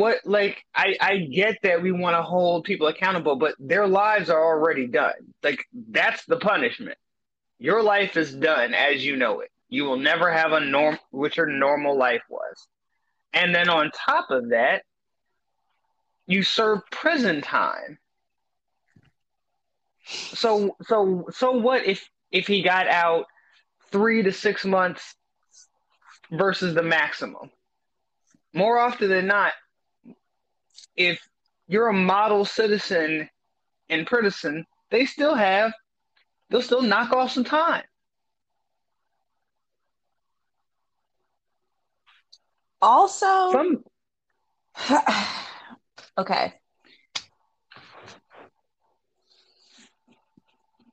I get that we want to hold people accountable, but their lives are already done. Like, that's the punishment. Your life is done as you know it. You will never have a norm, what your normal life was. And then on top of that, you serve prison time. So what if he got out 3 to 6 months versus the maximum? More often than not, if you're a model citizen in prison, they'll still knock off some time. Also, okay.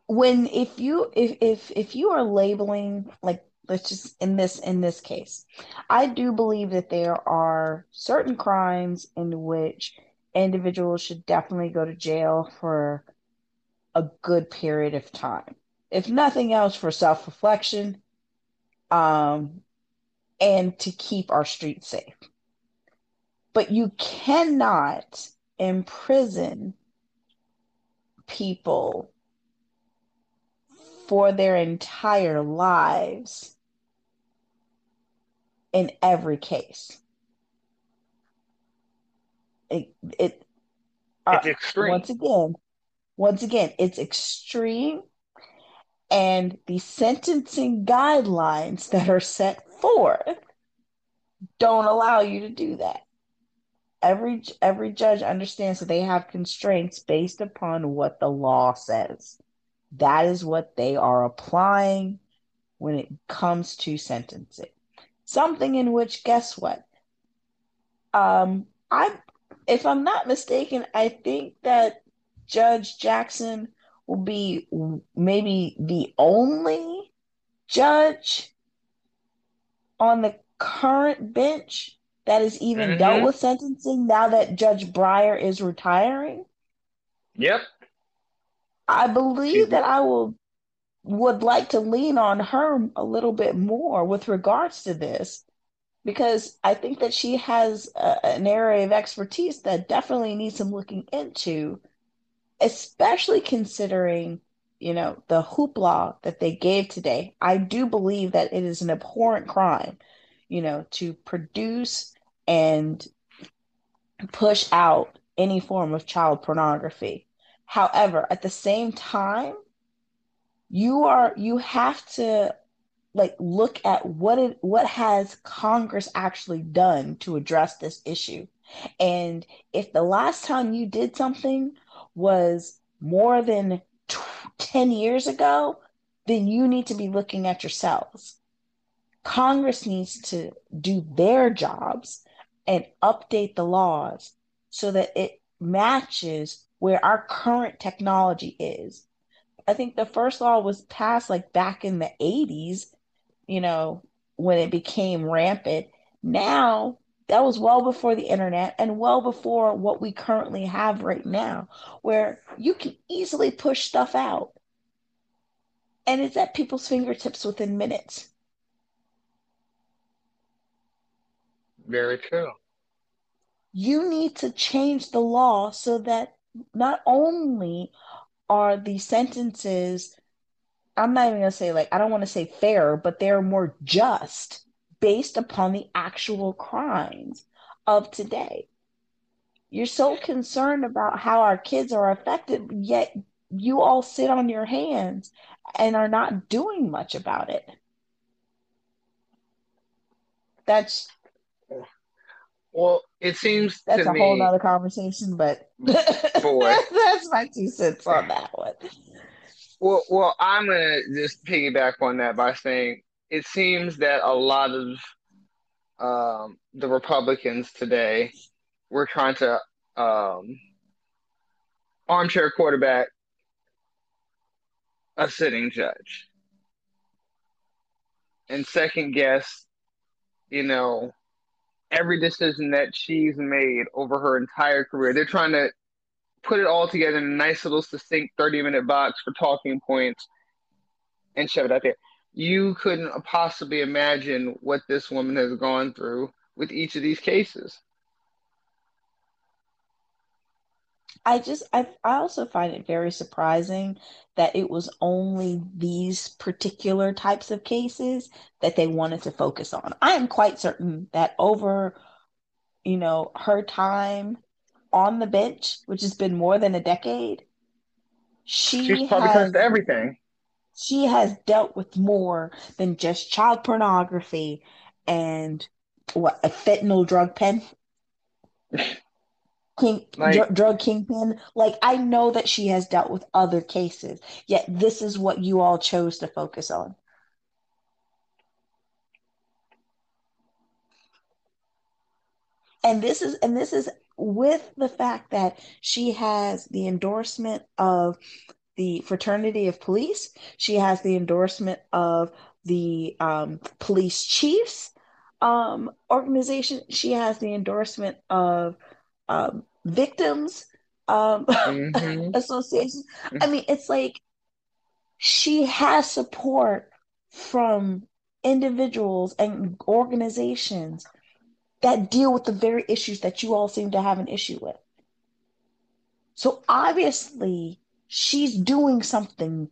When if you are labeling, like, let's just in this case, I do believe that there are certain crimes in which individuals should definitely go to jail for a good period of time, if nothing else for self-reflection, and to keep our streets safe. But you cannot imprison people for their entire lives in every case. It's extreme. Once again, it's extreme, and the sentencing guidelines that are set forth don't allow you to do that. Every judge understands that they have constraints based upon what the law says. That is what they are applying when it comes to sentencing. Something in which, guess what? If I'm not mistaken, I think that Judge Jackson will be maybe the only judge on the current bench that has even dealt with sentencing now that Judge Breyer is retiring. Yep. I believe that I would like to lean on her a little bit more with regards to this, because I think that she has an area of expertise that definitely needs some looking into, especially considering, the hoopla that they gave today. I do believe that it is an abhorrent crime, to produce and push out any form of child pornography. However, at the same time, you have to look at what has Congress actually done to address this issue. And if the last time you did something was more than 10 years ago, then you need to be looking at yourselves. Congress needs to do their jobs and update the laws so that it matches where our current technology is. I think the first law was passed back in the 80s, when it became rampant. Now, that was well before the internet and well before what we currently have right now, where you can easily push stuff out. And it's at people's fingertips within minutes. Very true. You need to change the law so that not only are the sentences, I'm not even going to say I don't want to say fairer, but they're more just based upon the actual crimes of today. You're so concerned about how our kids are affected, yet you all sit on your hands and are not doing much about it. That's... Well, it seems that's to me... That's a whole other conversation, but that's my 2 cents on that one. Well, I'm going to just piggyback on that by saying it seems that a lot of the Republicans today were trying to armchair quarterback a sitting judge and second guess, every decision that she's made over her entire career. They're trying to put it all together in a nice little succinct 30-minute box for talking points and shove it out there. You couldn't possibly imagine what this woman has gone through with each of these cases. I also find it very surprising that it was only these particular types of cases that they wanted to focus on. I am quite certain that over, you know, her time on the bench, which has been more than a decade, she's probably touched everything. She has dealt with more than just child pornography and a fentanyl drug pen. Drug kingpin. Like, I know that she has dealt with other cases, yet this is what you all chose to focus on. And this is with the fact that she has the endorsement of the fraternity of police. She has the endorsement of the police chiefs organization. She has the endorsement of victims associations. I mean, it's like she has support from individuals and organizations that deal with the very issues that you all seem to have an issue with. So obviously she's doing something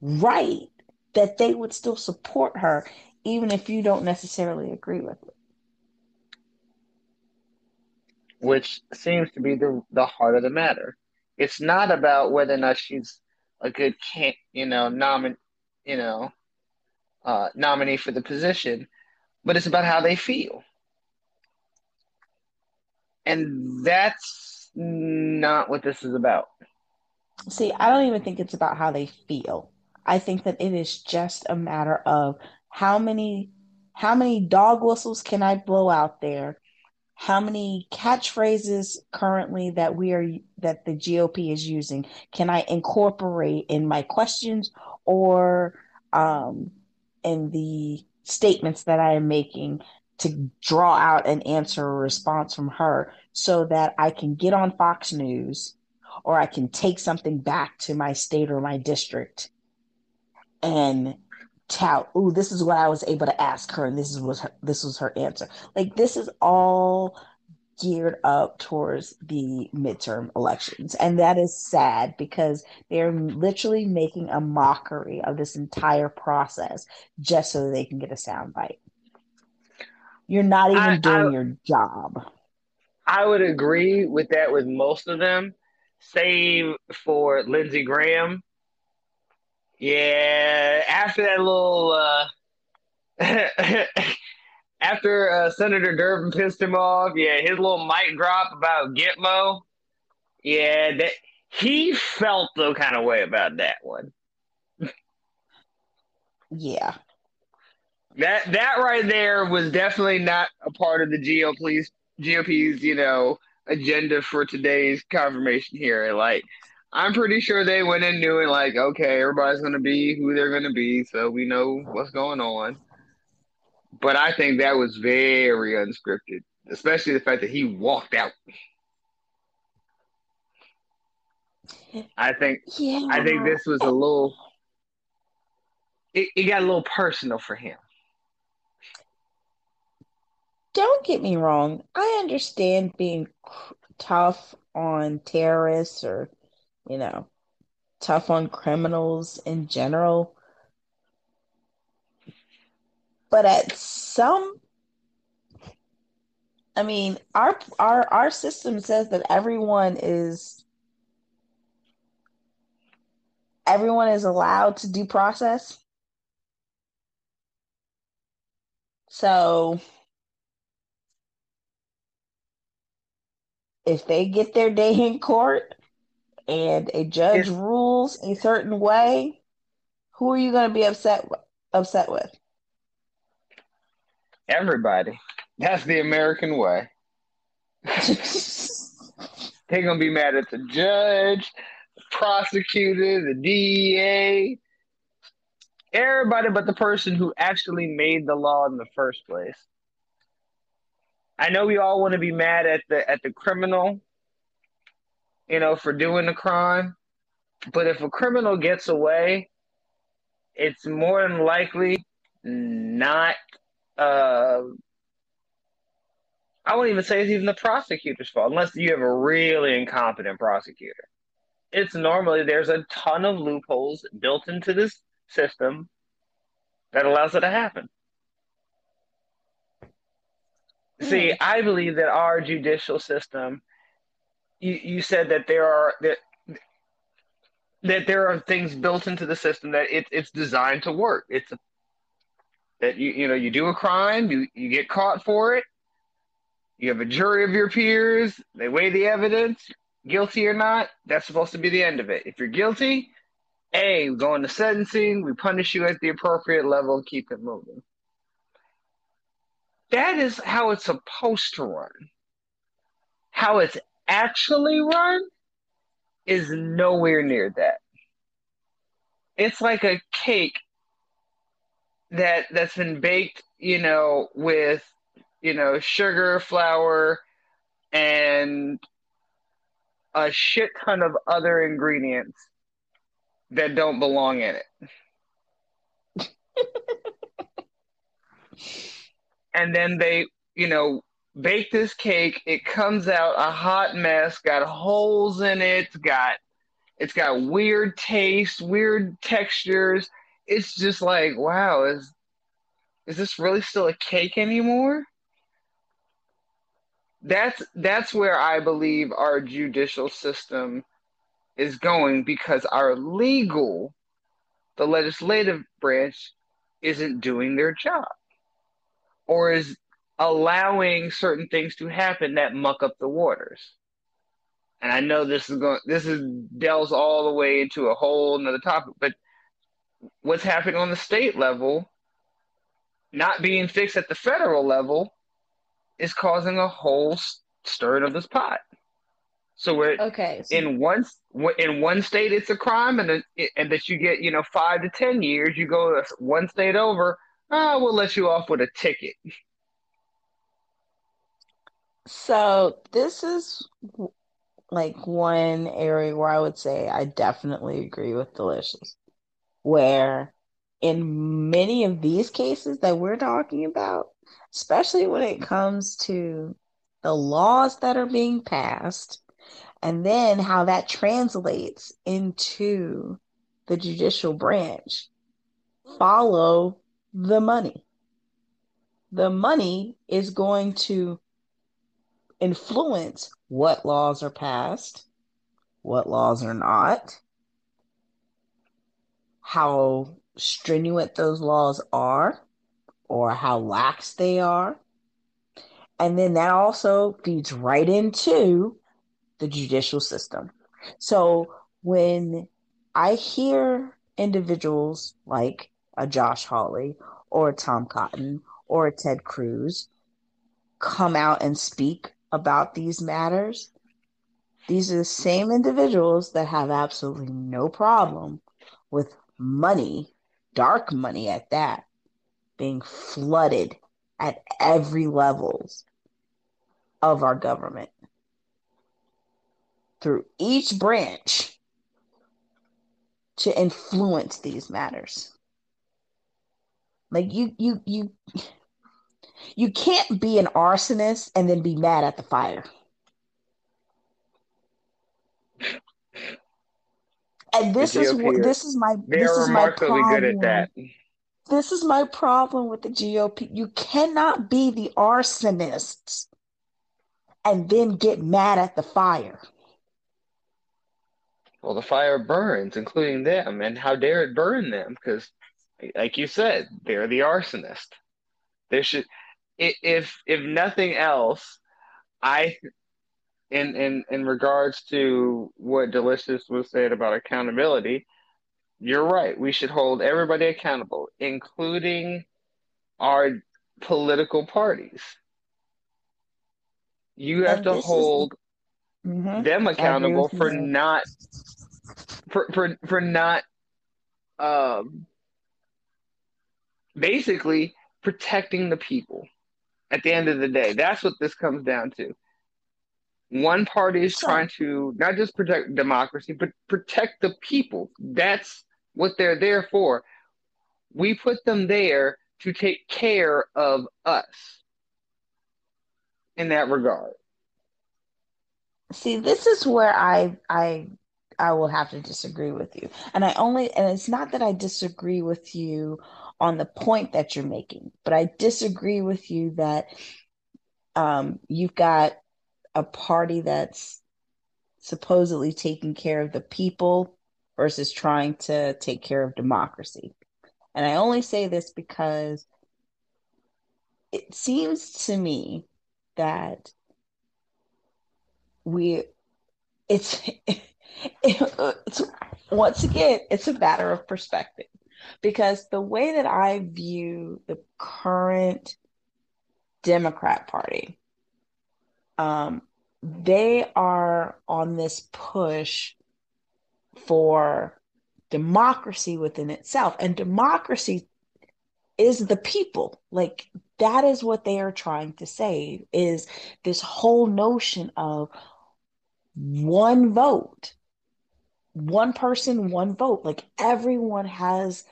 right that they would still support her, even if you don't necessarily agree with it. Which seems to be the heart of the matter. It's not about whether or not she's a good nominee for the position, but it's about how they feel, and that's not what this is about. See, I don't even think it's about how they feel. I think that it is just a matter of how many dog whistles can I blow out there. How many catchphrases currently that the GOP is using can I incorporate in my questions or in the statements that I am making to draw out an answer or response from her so that I can get on Fox News or I can take something back to my state or my district and tout, ooh, this is what I was able to ask her, and this was her answer. Like, this is all geared up towards the midterm elections, and that is sad because they're literally making a mockery of this entire process just so they can get a soundbite. You're not even doing your job. I would agree with that with most of them, save for Lindsey Graham. Yeah, after that little, after Senator Durbin pissed him off, yeah, his little mic drop about Gitmo, yeah, that he felt the kind of way about that one. Yeah, that right there was definitely not a part of the GOP's, agenda for today's confirmation hearing. Like, I'm pretty sure they went in doing like, okay, everybody's going to be who they're going to be, so we know what's going on. But I think that was very unscripted, especially the fact that he walked out. I think this was a little. It got a little personal for him. Don't get me wrong. I understand being tough on terrorists or, tough on criminals in general. But our system says that everyone is allowed to due process. So if they get their day in court and a judge rules a certain way, who are you going to be upset with? Everybody. That's the American way. They're going to be mad at the judge, the prosecutor, the DEA, everybody but the person who actually made the law in the first place. I know we all want to be mad at the criminal, for doing the crime. But if a criminal gets away, it's more than likely not I wouldn't even say it's even the prosecutor's fault, unless you have a really incompetent prosecutor. It's normally there's a ton of loopholes built into this system that allows it to happen. See, I believe that our judicial system, you said that there are things built into the system that it's designed to work. That you do a crime, you get caught for it. You have a jury of your peers. They weigh the evidence, guilty or not. That's supposed to be the end of it. If you're guilty, we go into sentencing. We punish you at the appropriate level and keep it moving. That is how it's supposed to run. How it's actually run is nowhere near that. It's like a cake that's been baked, with, sugar, flour, and a shit ton of other ingredients that don't belong in it. And then they, bake this cake. It comes out a hot mess, got holes in it, it's got weird tastes, weird textures. It's just like, wow, is this really still a cake anymore? That's where I believe our judicial system is going, because the legislative branch isn't doing their job, or is allowing certain things to happen that muck up the waters. And I know this delves all the way into a whole another topic, but what's happening on the state level, not being fixed at the federal level, is causing a whole stir of this pot. So we're okay. So in one state, it's a crime, and that you get 5 to 10 years. You go one state over, we'll let you off with a ticket. So this is like one area where I would say I definitely agree with Delicious, where in many of these cases that we're talking about, especially when it comes to the laws that are being passed and then how that translates into the judicial branch, follow the money. The money is going to influence what laws are passed, what laws are not, how stringent those laws are, or how lax they are. And then that also feeds right into the judicial system. So when I hear individuals like a Josh Hawley or a Tom Cotton or a Ted Cruz come out and speak about these matters, these are the same individuals that have absolutely no problem with money, dark money at that, being flooded at every levels of our government. Through each branch to influence these matters. Like you can't be an arsonist and then be mad at the fire. And this is my problem with the GOP. You cannot be the arsonists and then get mad at the fire. Well, the fire burns, including them, and how dare it burn them? Because, like you said, they're the arsonist. There should, if nothing else, in regards to what Delicious was saying about accountability, you're right. We should hold everybody accountable, including our political parties. You have to hold them accountable for not basically protecting the people. At the end of the day, that's what this comes down to. One party is trying to not just protect democracy, but protect the people. That's what they're there for. We put them there to take care of us. in that regard. See, this is where I will have to disagree with you. And it's not that I disagree with you on the point that you're making, but I disagree with you that you've got a party that's supposedly taking care of the people versus trying to take care of democracy. And I only say this because it seems to me that it's once again, it's a matter of perspective, because the way that I view the current Democrat Party, they are on this push for democracy within itself, and democracy is the people. Like, that is what they are trying to save, is this whole notion of one vote, one person, one vote. Like, everyone has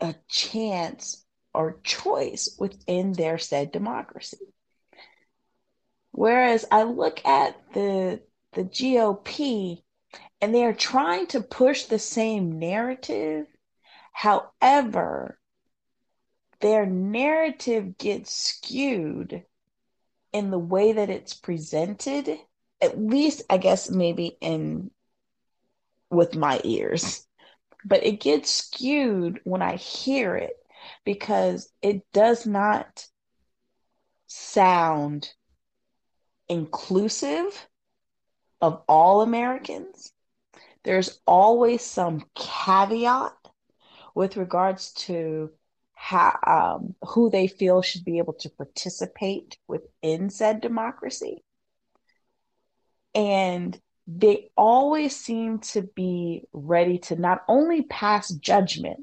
a chance or choice within their said democracy. Whereas I look at the GOP, and they are trying to push the same narrative. However, their narrative gets skewed in the way that it's presented, at least, I guess, maybe with my ears. But it gets skewed when I hear it, because it does not sound inclusive of all Americans. There's always some caveat with regards to how, who they feel should be able to participate within said democracy. And they always seem to be ready to not only pass judgment,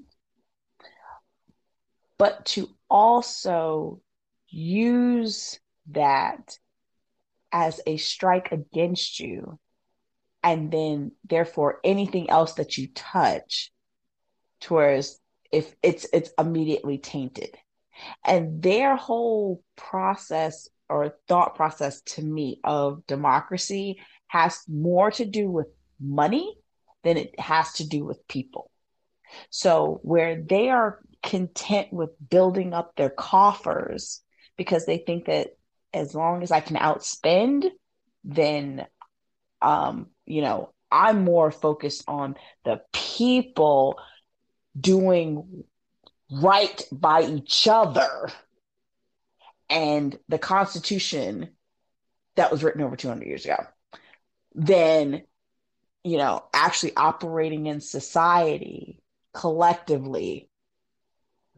but to also use that as a strike against you. And then, therefore, anything else that you touch towards, if it's immediately tainted. And their whole process or thought process, to me, of democracy has more to do with money than it has to do with people. So where they are content with building up their coffers, because they think that as long as I can outspend, then, I'm more focused on the people doing right by each other and the Constitution that was written over 200 years ago, than, actually operating in society collectively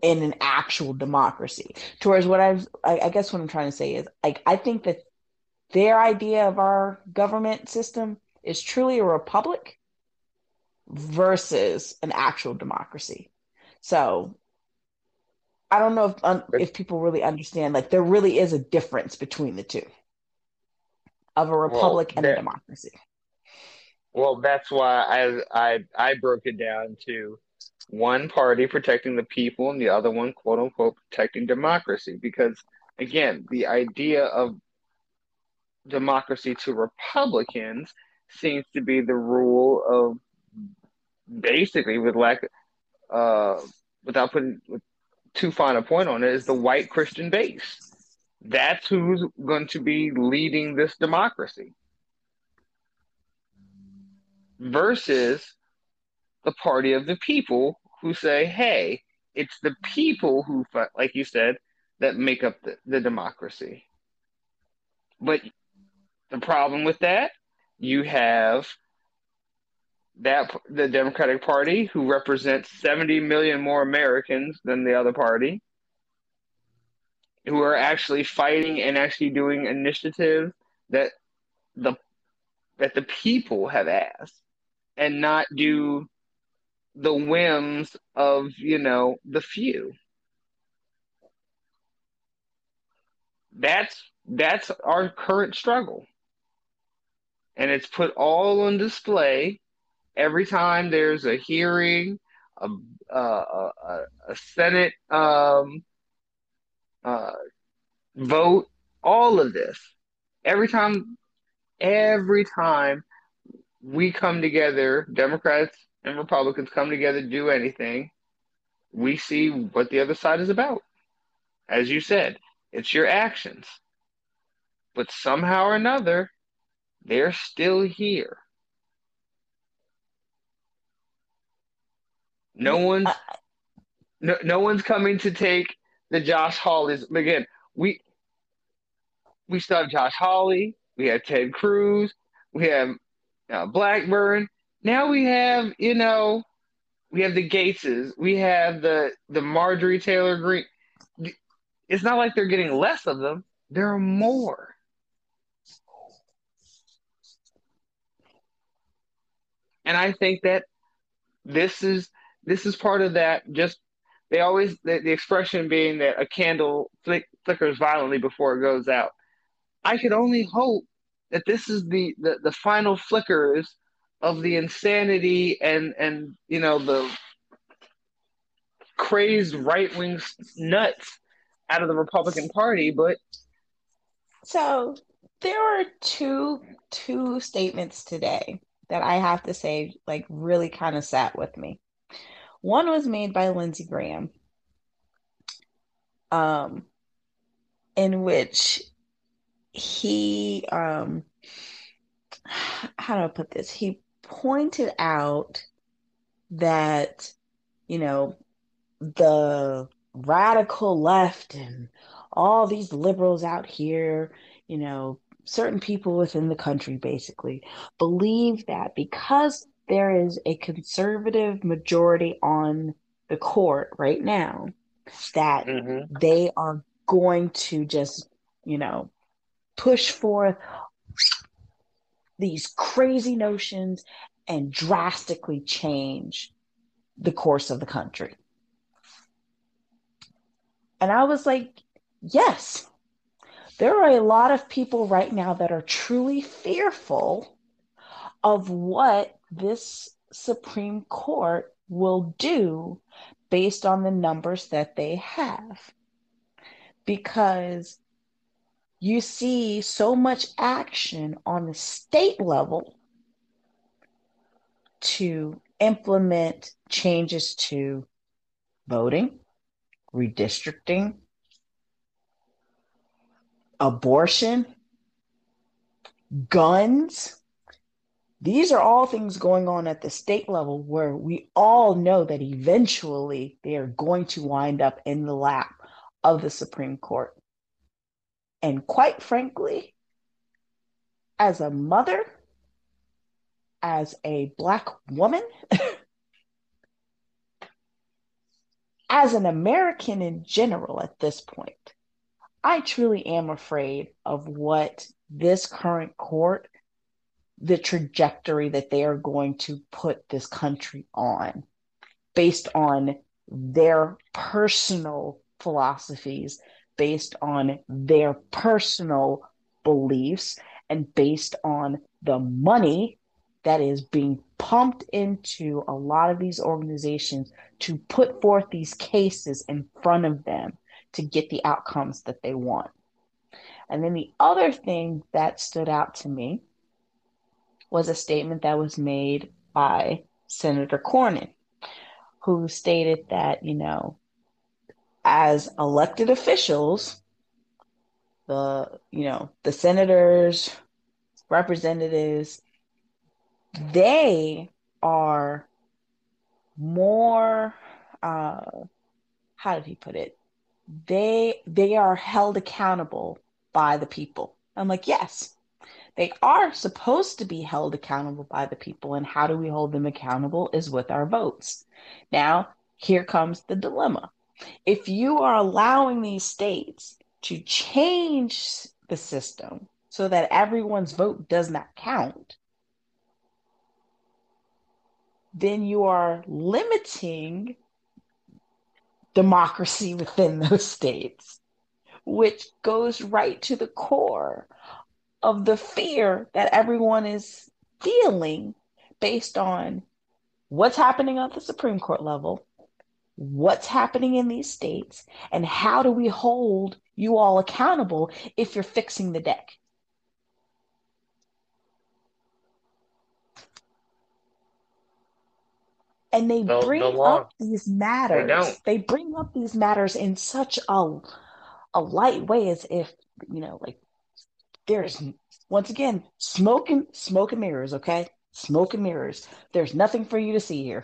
in an actual democracy. Towards what I guess what I'm trying to say is, like, I think that their idea of our government system is truly a republic versus an actual democracy. So I don't know if people really understand, like, there really is a difference between the two of a republic and a democracy. Well, that's why I broke it down to one party protecting the people and the other one, quote unquote, protecting democracy. Because, again, the idea of democracy to Republicans seems to be the rule of, basically, without putting too fine a point on it, is the white Christian base. That's who's going to be leading this democracy, versus the party of the people, who say, hey, it's the people who, like you said, that make up the democracy. But the problem with that, you have that the Democratic Party, who represents 70 million more Americans than the other party, who are actually fighting and actually doing initiatives that the people have asked, and not do the whims of, the few. That's our current struggle. And it's put all on display every time there's a hearing, a Senate vote, all of this. Every time we come together, Democrats and Republicans come together to do anything, we see what the other side is about. As you said, it's your actions. But somehow or another, they're still here. No one's coming to take the Josh Hawley's. Again, we still have Josh Hawley. We have Ted Cruz. We have Blackburn. Now we have, we have the Gaetzes. We have the Marjorie Taylor Greene. It's not like they're getting less of them. There are more. And I think that this is part of that. Just they always the expression being that a candle flickers violently before it goes out. I could only hope that this is the final flickers of the insanity and the crazed right wing nuts out of the Republican Party. But so there are two statements today that I have to say, like, really kind of sat with me. One was made by Lindsey Graham, in which he, how do I put this? He pointed out that, the radical left and all these liberals out here, certain people within the country basically believe that because there is a conservative majority on the court right now, that they are going to just, push forth these crazy notions and drastically change the course of the country. And I was like, yes, there are a lot of people right now that are truly fearful of what this Supreme Court will do based on the numbers that they have. Because you see so much action on the state level to implement changes to voting, redistricting, abortion, guns. These are all things going on at the state level where we all know that eventually they are going to wind up in the lap of the Supreme Court. And quite frankly, as a mother, as a Black woman, as an American in general at this point, I truly am afraid of what this current court, the trajectory that they are going to put this country on based on their personal philosophies, based on their personal beliefs, and based on the money that is being pumped into a lot of these organizations to put forth these cases in front of them to get the outcomes that they want. And then the other thing that stood out to me was a statement that was made by Senator Cornyn, who stated that, as elected officials, the senators, representatives, they are more, how did he put it? They are held accountable by the people. I'm like, yes, they are supposed to be held accountable by the people. And how do we hold them accountable is with our votes. Now, here comes the dilemma. If you are allowing these states to change the system so that everyone's vote does not count, then you are limiting democracy within those states, which goes right to the core of the fear that everyone is feeling based on what's happening at the Supreme Court level, what's happening in these states, and how do we hold you all accountable if you're fixing the deck. And they bring up these matters in such a light way, as if, you know, like, there's, once again, smoke and mirrors, okay? Smoke and mirrors. There's nothing for you to see here.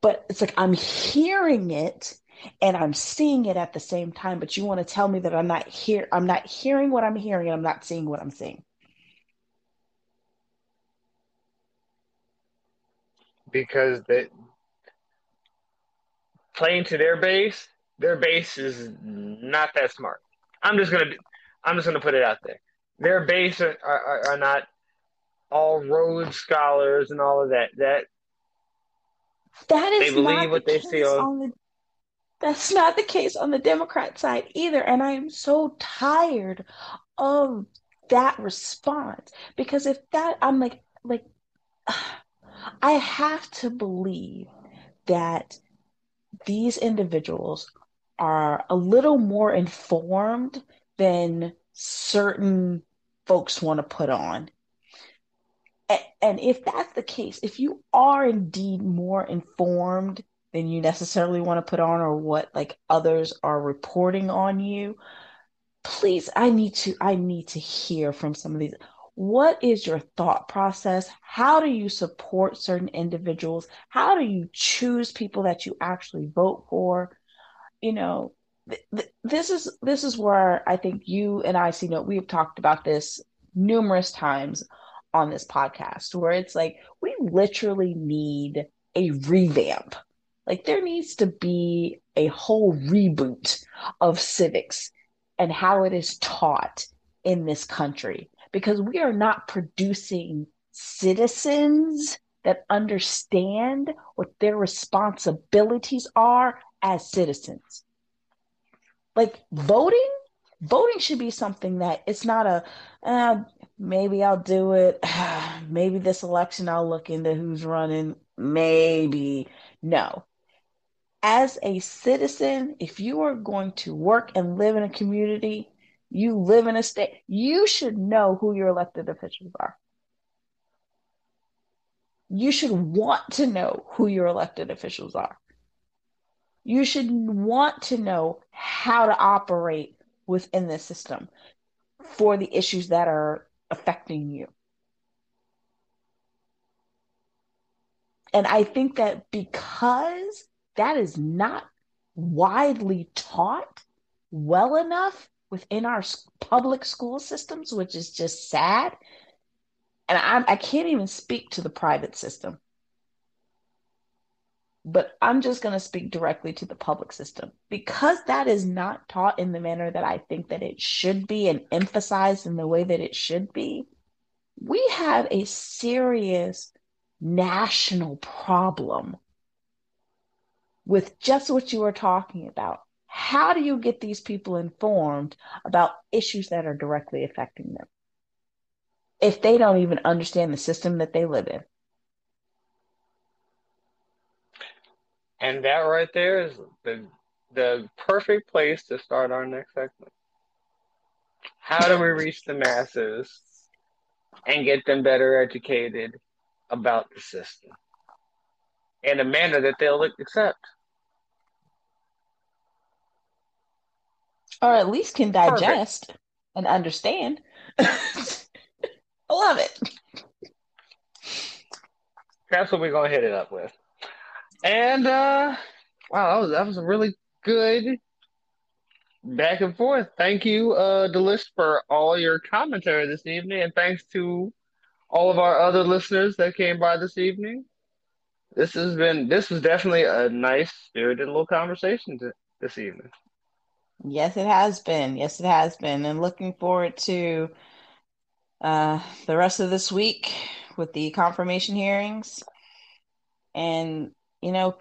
But it's like, I'm hearing it and I'm seeing it at the same time, but you want to tell me that I'm not hearing what I'm hearing, and I'm not seeing what I'm seeing. Because that, playing to their base is not that smart. I'm just gonna put it out there. Their base are not all Rhodes scholars and all of that. That is, they believe what they feel. That's not the case on the Democrat side either. And I am so tired of that response, because if that, I'm like. I have to believe that these individuals are a little more informed than certain folks want to put on. And if that's the case, if you are indeed more informed than you necessarily want to put on, or what like others are reporting on you, please, I need to hear from some of these. What is your thought process? How do you support certain individuals? How do you choose people that you actually vote for? You know, this is where I think you and I see, we have talked about this numerous times on this podcast, where it's like, we literally need a revamp. Like, there needs to be a whole reboot of civics and how it is taught in this country. Because we are not producing citizens that understand what their responsibilities are as citizens. Like, voting should be something that it's not maybe I'll do it. Maybe this election I'll look into who's running. Maybe. No. As a citizen, if you are going to work and live in a community, you live in a state, you should know who your elected officials are. You should want to know who your elected officials are. You should want to know how to operate within the system for the issues that are affecting you. And I think that because that is not widely taught well enough within our public school systems, which is just sad. And I can't even speak to the private system, but I'm just going to speak directly to the public system, because that is not taught in the manner that I think that it should be, and emphasized in the way that it should be. We have a serious national problem with just what you were talking about. How do you get these people informed about issues that are directly affecting them if they don't even understand the system that they live in? And that right there is the perfect place to start our next segment. How do we reach the masses and get them better educated about the system in a manner that they'll accept? Or at least can digest and understand. I love it. That's what we're going to hit it up with. And, wow, that was a really good back and forth. Thank you, DeList, for all your commentary this evening. And thanks to all of our other listeners that came by this evening. This was definitely a nice, spirited little conversation this evening. Yes, it has been. Yes, it has been. And looking forward to the rest of this week with the confirmation hearings. And,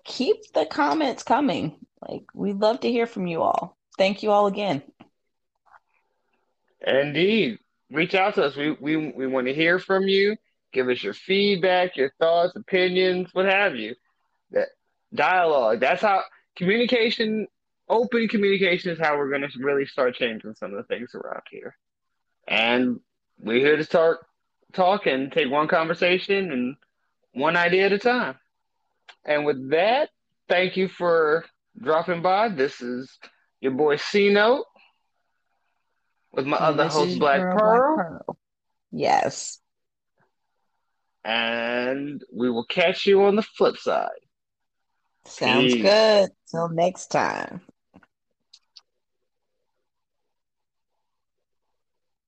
keep the comments coming. Like, we'd love to hear from you all. Thank you all again. Indeed. Reach out to us. We want to hear from you. Give us your feedback, your thoughts, opinions, what have you. That dialogue. That's how communication open communication is how we're going to really start changing some of the things around here. And we're here to start talking, take one conversation and one idea at a time. And with that, thank you for dropping by. This is your boy C-Note with my other host, Black Pearl. Yes. And we will catch you on the flip side. Sounds good. Till next time.